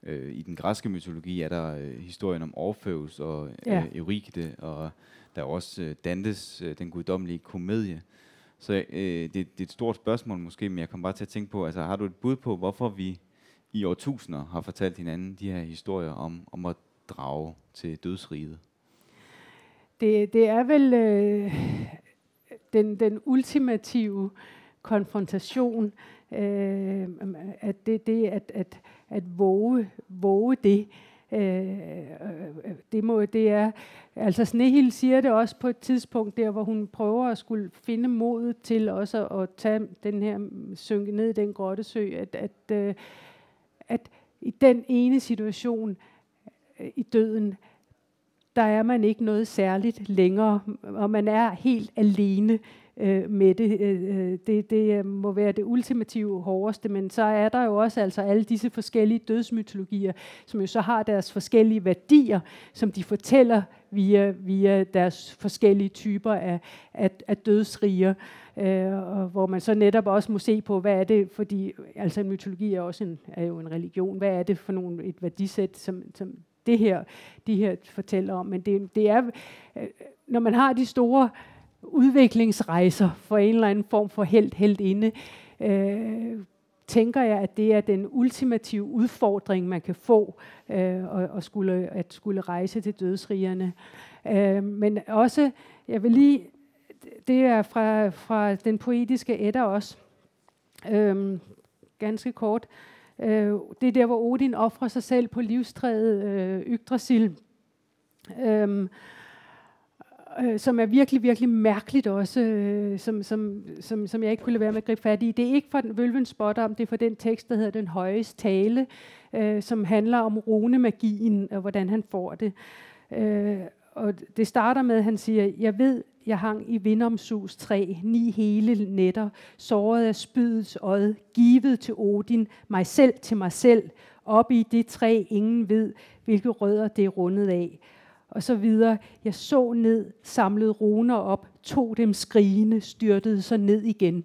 øh, I den græske mytologi er der øh, historien om Orfeus og ja. øh, Eurykide, og der er også øh, Dantes, øh, den guddommelige komedie. Så øh, det, det er et stort spørgsmål måske, men jeg kom bare til at tænke på, altså har du et bud på, hvorfor vi i årtusinder har fortalt hinanden de her historier om, om at drage til dødsriget? Det, det er vel øh, den, den ultimative konfrontation, øh, at det, det at, at, at våge, våge det, Øh, det, må, det er altså Snehild siger det også på et tidspunkt der, hvor hun prøver at skulle finde modet til også at, at tage den her synke ned i den grottesø, at, at, øh, at i den ene situation øh, i døden, der er man ikke noget særligt længere, og man er helt alene øh, med det. Øh, det. Det må være det ultimative hårdeste, men så er der jo også altså alle disse forskellige dødsmytologier, som jo så har deres forskellige værdier, som de fortæller via, via deres forskellige typer af, af, af dødsriger, øh, og hvor man så netop også må se på, hvad er det, fordi altså en mytologi er, også en, er jo en religion, hvad er det for nogle, et værdisæt, som, som det her, de her fortæller om, men det, det er, når man har de store udviklingsrejser for en eller anden form for held, heldinde, øh, tænker jeg, at det er den ultimative udfordring, man kan få, øh, og, og skulle, at skulle rejse til dødsrigerne. Øh, men også, jeg vil lige det er fra, fra den poetiske Edda også. Øhm, ganske kort. Øh, det er der, hvor Odin offrer sig selv på livstræet øh, Yggdrasil. Øhm, øh, som er virkelig, virkelig mærkeligt også, øh, som, som, som, som jeg ikke kunne lade være med at gribe fat i. Det er ikke fra den Vølvens Spådom, det er fra den tekst, der hedder Den Højes Tale, øh, som handler om runemagien og hvordan han får det. Øh, og det starter med, at han siger, jeg ved, jeg hang i vindomsus træ, ni hele nætter, såret af spydets ød, givet til Odin, mig selv til mig selv, op i det træ, ingen ved, hvilke rødder det er rundet af. Og så videre, jeg så ned, samlede runer op, tog dem skrigende, styrtede sig ned igen.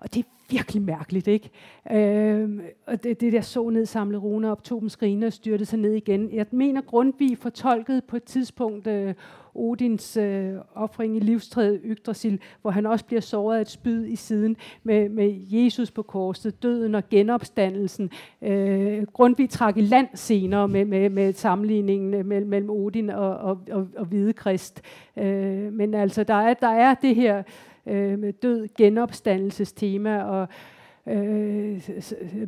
Og det er virkelig mærkeligt, ikke? Øh, og det, det der så ned, samlede runer op, tog dem skrigende og styrtede sig ned igen. Jeg mener, Grundtvig fortolkede på et tidspunkt øh, Odins øh, ofring i livstræet Yggdrasil, hvor han også bliver såret af et spyd i siden med, med Jesus på korset, døden og genopstandelsen. Øh, Grundtvig trak i land senere med, med, med sammenligningen mellem, mellem Odin og, og, og, og Hvidekrist. Øh, men altså, der er, der er det her med død genopstandelsestema og øh,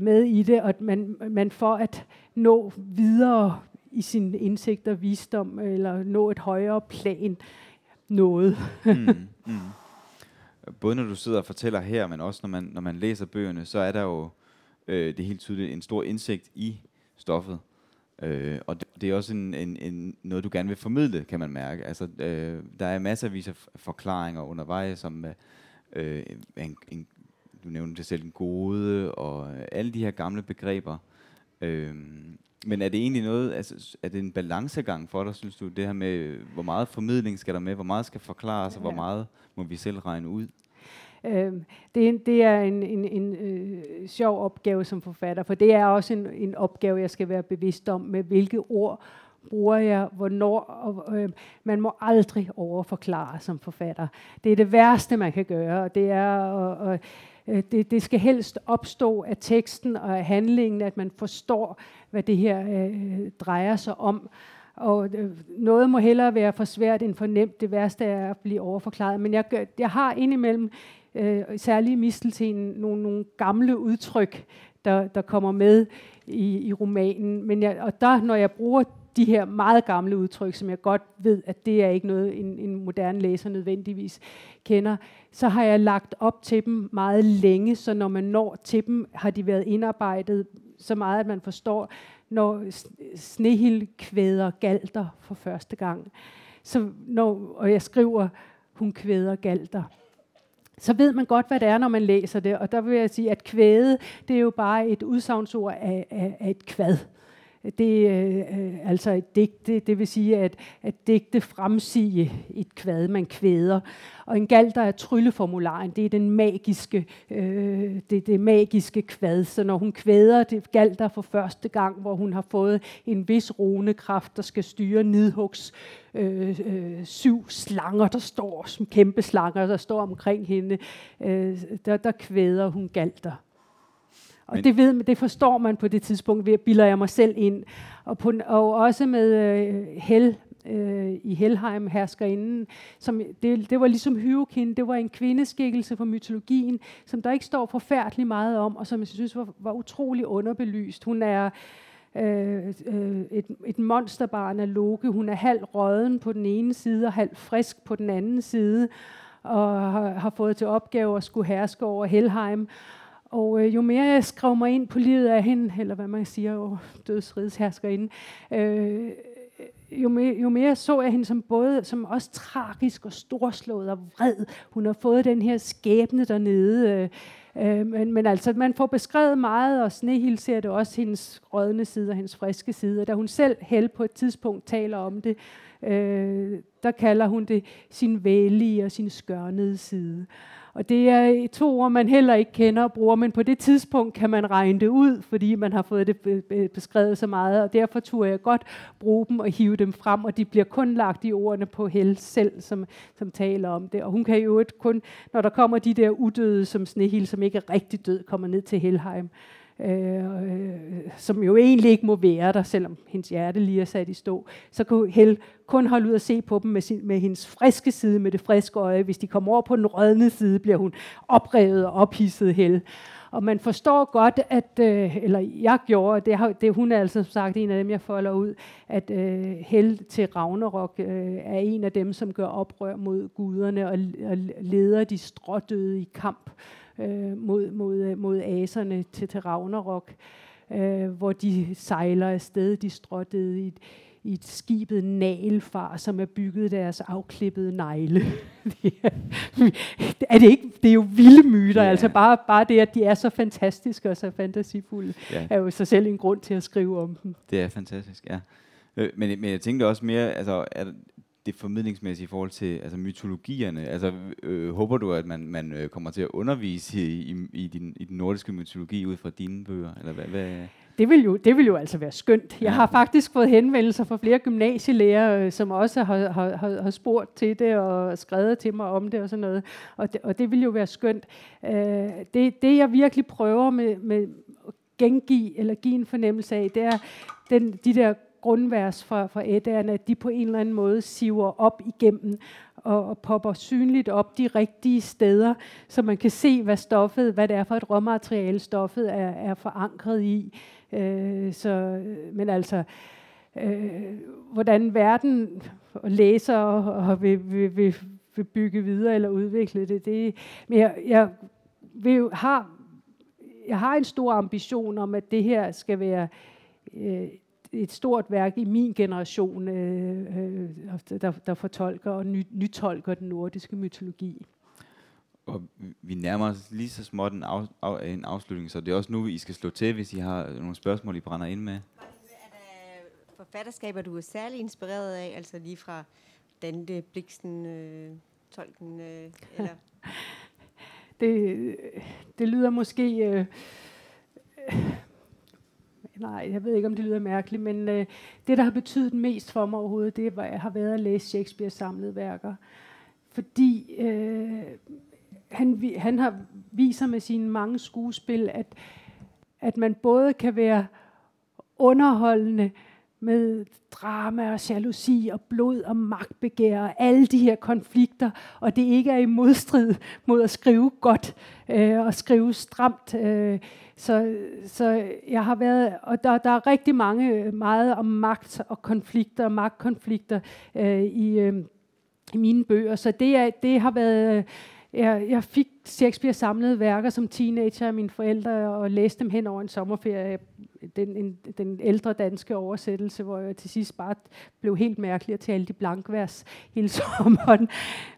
med i det, og at man, man for at nå videre i sin indsigt og visdom, eller nå et højere plan, noget. mm, mm. Både når du sidder og fortæller her, men også når man, når man læser bøgerne, så er der jo, øh, det er helt tydeligt, en stor indsigt i stoffet. Øh, og det, det er også en, en, en, noget, du gerne vil formidle, kan man mærke. Altså, øh, der er masser af forklaringer undervejs, som øh, en, en, du nævnte selv, en gode, og alle de her gamle begreber. Øh, men er det egentlig noget, altså, er det en balancegang for dig, synes du, det her med, hvor meget formidling skal der med, hvor meget skal forklares, ja, og hvor meget må vi selv regne ud? Det er, det er en, en, en øh, sjov opgave som forfatter, for det er også en, en opgave, jeg skal være bevidst om, med hvilke ord bruger jeg, hvornår. Og, øh, man må aldrig overforklare som forfatter. Det er det værste, man kan gøre, og det er... Og, og Det, det skal helst opstå af teksten og af handlingen, at man forstår, hvad det her øh, drejer sig om. Og øh, noget må hellere være for svært end for nemt. Det værste er at blive overforklaret. Men jeg, jeg har indimellem, øh, særligt i Misteltenen, nogle, nogle gamle udtryk, der, der kommer med i, i romanen. Men jeg, og der, når jeg bruger de her meget gamle udtryk, som jeg godt ved, at det er ikke noget, en, en moderne læser nødvendigvis kender, så har jeg lagt op til dem meget længe, så når man når til dem, har de været indarbejdet så meget, at man forstår, når Snehild kvæder Galder for første gang, så når, og jeg skriver, hun kvæder Galder, så ved man godt, hvad det er, når man læser det, og der vil jeg sige, at kvæde, det er jo bare et udsagnsord af, af, af et kvad. Det er øh, altså et digte, det vil sige, at, at digte fremsige et kvad, man kvæder. Og en galder er trylleformularen, det er den magiske, øh, det, det magiske kvad. Så når hun kvæder det galder for første gang, hvor hun har fået en vis runekraft, der skal styre Nidhuggs øh, øh, syv slanger, der står som kæmpe slanger, der står omkring hende, øh, der, der kvæder hun galder. Og det, ved, det forstår man på det tidspunkt ved at bilder jeg mig selv ind. Og, på, og også med øh, Hel øh, i Helheim, herskerinden, som det, det var ligesom Hyrrokin, det var en kvindeskikkelse fra mytologien, som der ikke står forfærdeligt meget om, og som jeg synes var, var utrolig underbelyst. Hun er øh, øh, et, et monsterbarn af Loke, hun er halv rådden på den ene side og halv frisk på den anden side, og har, har fået til opgave at skulle herske over Helheim. Og øh, jo mere jeg skrev mig ind på livet af hende, eller hvad man siger, jo dødsrides herskerinde, øh, jo, mere, jo mere så jeg hende som både som også tragisk og storslået og vred. Hun har fået den her skæbne dernede. Øh, øh, men, men altså, man får beskrevet meget, og Snehild ser det også, hendes rødne side og hendes friske side. Og da hun selv, Hel, på et tidspunkt taler om det, øh, der kalder hun det sin vælige og sin skørnede side. Og det er to ord, man heller ikke kender og bruger, men på det tidspunkt kan man regne det ud, fordi man har fået det beskrevet så meget, og derfor turde jeg godt bruge dem og hive dem frem, og de bliver kun lagt i ordene på Hel selv, som, som taler om det. Og hun kan jo kun, når der kommer de der udøde som Snehild, som ikke er rigtig død, kommer ned til Helheim, øh, som jo egentlig ikke må være der, selvom hendes hjerte lige er sat i stå, så kunne Hel kun holde ud og se på dem med, sin, med hendes friske side, med det friske øje. Hvis de kommer over på den rødne side, bliver hun oprevet og ophidset Hel. Og man forstår godt, at, øh, eller jeg gjorde, det, har, det hun er altså som sagt en af dem, jeg folder ud, at øh, Hel til Ragnarok øh, er en af dem, som gør oprør mod guderne og, og leder de strådøde i kamp øh, mod, mod, mod aserne til, til Ragnarok, øh, hvor de sejler afsted, de strådøde i, i et skibet Nagelfar, som er bygget deres afklippede negle. det, er, er det, ikke, det er jo vilde myter, ja. altså bare, bare det, at de er så fantastiske og så fantasifulde, ja. er jo så selv en grund til at skrive om dem. Det er fantastisk, ja. Øh, men, men jeg tænkte også mere, altså er det formidlingsmæssigt i forhold til altså, mytologierne, altså øh, håber du, at man, man øh, kommer til at undervise i, i, i, din, i den nordiske mytologi ud fra dine bøger, eller hvad? hvad Det vil, jo, det vil jo altså være skønt. Jeg har faktisk fået henvendelser fra flere gymnasielærere, som også har, har, har spurgt til det og skrevet til mig om det og sådan noget. Og det, og det vil jo være skønt. Uh, det, det jeg virkelig prøver med, med at gengive eller give en fornemmelse af, det er den, de der grundvers fra, fra Eddaerne, at de på en eller anden måde siver op igennem og, og popper synligt op de rigtige steder, så man kan se, hvad stoffet, hvad det er for et råmateriale, stoffet er, er forankret i. Øh, så, men altså, øh, hvordan verden læser og, og vil, vil, vil, vil bygge videre eller udvikle det, det men jeg, jeg, vil, har, jeg har en stor ambition om, at det her skal være øh, et stort værk i min generation, øh, øh, der, der fortolker og ny, nytolker den nordiske mytologi. Og vi nærmer os lige så småt en, af, af, en afslutning, så det er også nu, I skal slå til, hvis I har nogle spørgsmål, I brænder ind med. Er der forfatterskaber, du er særlig inspireret af, altså lige fra Dante, Blixen, øh, Tolkien? Øh, eller? det, det lyder måske... Øh, øh, nej, jeg ved ikke, om det lyder mærkeligt, men øh, det, der har betydet mest for mig overhovedet, det har været at læse Shakespeares samlede værker. Fordi... Øh, Han, han har viser med sine mange skuespil, at, at man både kan være underholdende med drama og jalousi og blod og magtbegær og alle de her konflikter, og det ikke er i modstrid mod at skrive godt øh, og skrive stramt. Øh, så, så jeg har været, og der, der er rigtig mange, meget om magt og konflikter og magtkonflikter øh, i, øh, i mine bøger, så det, er, det har været... Øh, Jeg, jeg fik Shakespeare samlede værker som teenager af mine forældre, og læste dem hen over en sommerferie. Den, en, den ældre danske oversættelse, hvor jeg til sidst bare blev helt mærkelig at tale de blankvers hele sommeren.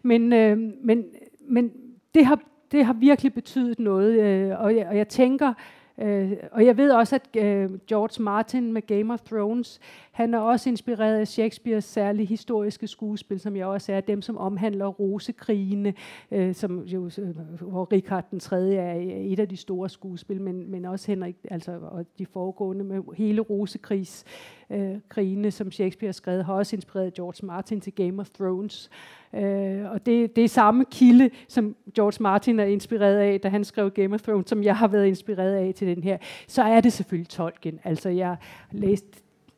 Men, øh, men, men det, har, det har virkelig betydet noget, øh, og, jeg, og jeg tænker... Uh, og jeg ved også, at uh, George Martin med Game of Thrones, han er også inspireret af Shakespeares særlige historiske skuespil, som jeg også er, dem som omhandler rosekrigene, uh, som jo, hvor Richard den tredje er et af de store skuespil, men, men også Henrik, altså og de foregående med hele rosekrigskrigene, uh, som Shakespeare skrev, har også inspireret George Martin til Game of Thrones. Uh, og det, det er samme kilde, som George Martin er inspireret af, da han skrev Game of Thrones, som jeg har været inspireret af til den her. Så er det selvfølgelig Tolkien. Altså, jeg har læst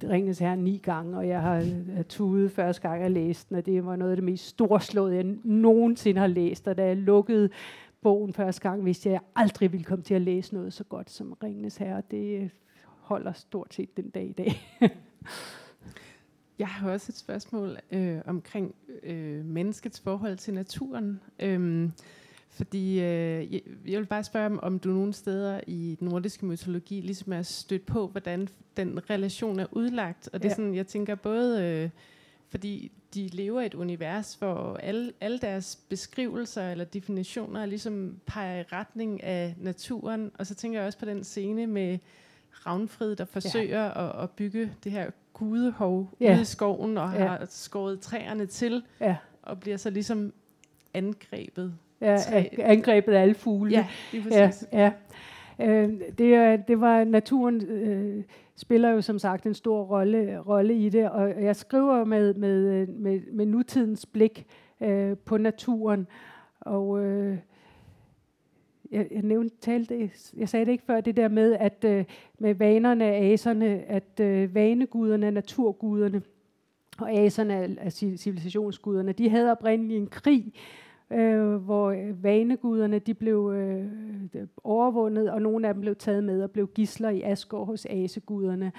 Ringenes Herre ni gange, og jeg har tudet første gang, jeg læste den, og det var noget af det mest storslåede, jeg nogensinde har læst. Og da jeg lukkede bogen første gang, vidste jeg, at jeg aldrig ville komme til at læse noget så godt som Ringenes Herre. Det holder stort set den dag i dag. Jeg har også et spørgsmål øh, omkring øh, menneskets forhold til naturen. Øhm, fordi øh, jeg vil bare spørge om, om du nogle steder i den nordiske mytologi ligesom er stødt på, hvordan den relation er udlagt. Og det er sådan, jeg tænker både, øh, fordi de lever i et univers, hvor alle, alle deres beskrivelser eller definitioner ligesom peger i retning af naturen. Og så tænker jeg også på den scene med Ravnfrid, der forsøger ja. at, at bygge det her gudehov ja. ude i skoven og ja. har skåret træerne til ja. og bliver så ligesom angrebet. Ja, angrebet af alle fugle. Ja, det er præcis. Ja, ja. Øh, det, det var naturen øh, spiller jo som sagt en stor rolle rolle i det, og jeg skriver med med med, med nutidens blik øh, på naturen og øh, jeg, jeg nævnte, talte, jeg sagde det ikke før, det der med, at øh, med vanerne af aserne, at øh, vaneguderne er naturguderne, og aserne er civilisationsguderne. De havde oprindeligt en krig, øh, hvor vaneguderne de blev øh, overvundet, og nogle af dem blev taget med og blev gidsler i Asgård hos aseguderne.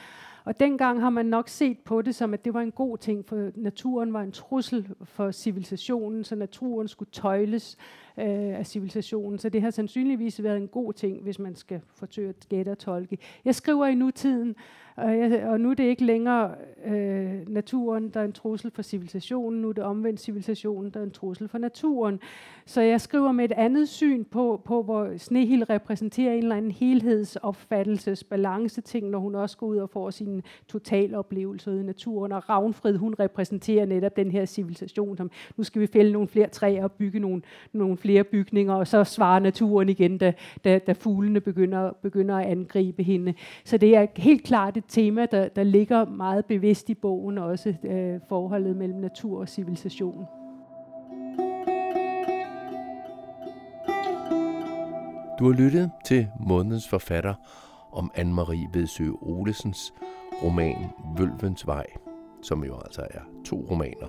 Og dengang har man nok set på det som, at det var en god ting, for naturen var en trussel for civilisationen, så naturen skulle tøjles øh, af civilisationen. Så det har sandsynligvis været en god ting, hvis man skal forsøge at gætte og tolke. Jeg skriver i nutiden, og, jeg, og nu er det ikke længere øh, naturen, der er en trussel for civilisationen, nu er det omvendt civilisationen, der er en trussel for naturen. Så jeg skriver med et andet syn på, på hvor Snehild repræsenterer en eller anden helhedsopfattelses balanceting, når hun også går ud og får sin en total oplevelse i naturen, og Ravnfrid, hun repræsenterer netop den her civilisation, som nu skal vi fælde nogle flere træer og bygge nogle, nogle flere bygninger, og så svarer naturen igen, da, da, da fuglene begynder, begynder at angribe hende. Så det er helt klart et tema, der, der ligger meget bevidst i bogen, også øh, forholdet mellem natur og civilisation. Du har lyttet til månedens forfatter om Anne-Marie Vedsø Olesens roman Vølvens Vej, som jo altså er to romaner.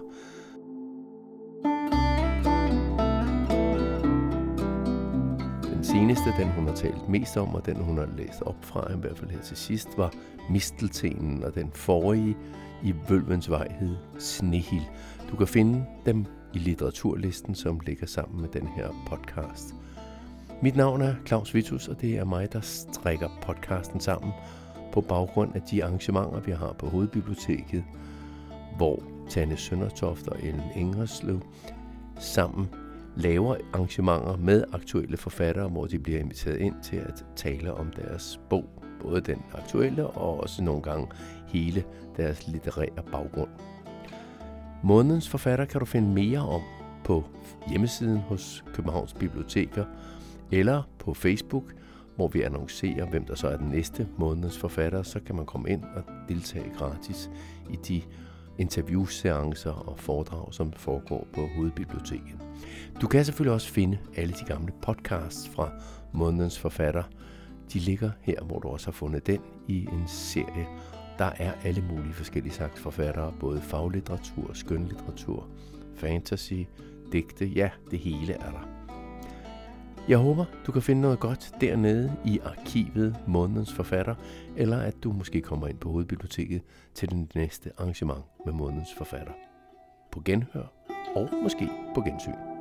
Den seneste, den hun har talt mest om, og den hun har læst op fra, i hvert fald her til sidst, var Misteltenen, og den forrige i Vølvens Vej hed Snehild. Du kan finde dem i litteraturlisten, som ligger sammen med den her podcast. Mit navn er Claus Vitus, og det er mig, der strikker podcasten sammen på baggrund af de arrangementer, vi har på Hovedbiblioteket, hvor Tanne Søndertoft og Ellen Ingerslev sammen laver arrangementer med aktuelle forfattere, hvor de bliver inviteret ind til at tale om deres bog, både den aktuelle og også nogle gange hele deres litterære baggrund. Månedens forfatter kan du finde mere om på hjemmesiden hos Københavns Biblioteker, eller på Facebook, hvor vi annoncerer, hvem der så er den næste måneds forfatter, så kan man komme ind og deltage gratis i de interviewseancer og foredrag, som foregår på Hovedbiblioteket. Du kan selvfølgelig også finde alle de gamle podcasts fra månedens forfatter. De ligger her, hvor du også har fundet den, i en serie. Der er alle mulige forskellige slags forfattere, både faglitteratur, skønlitteratur, fantasy, digte, ja, det hele er der. Jeg håber, du kan finde noget godt dernede i arkivet Månedens Forfatter, eller at du måske kommer ind på Hovedbiblioteket til den næste arrangement med Månedens Forfatter. På genhør, og måske på gensyn.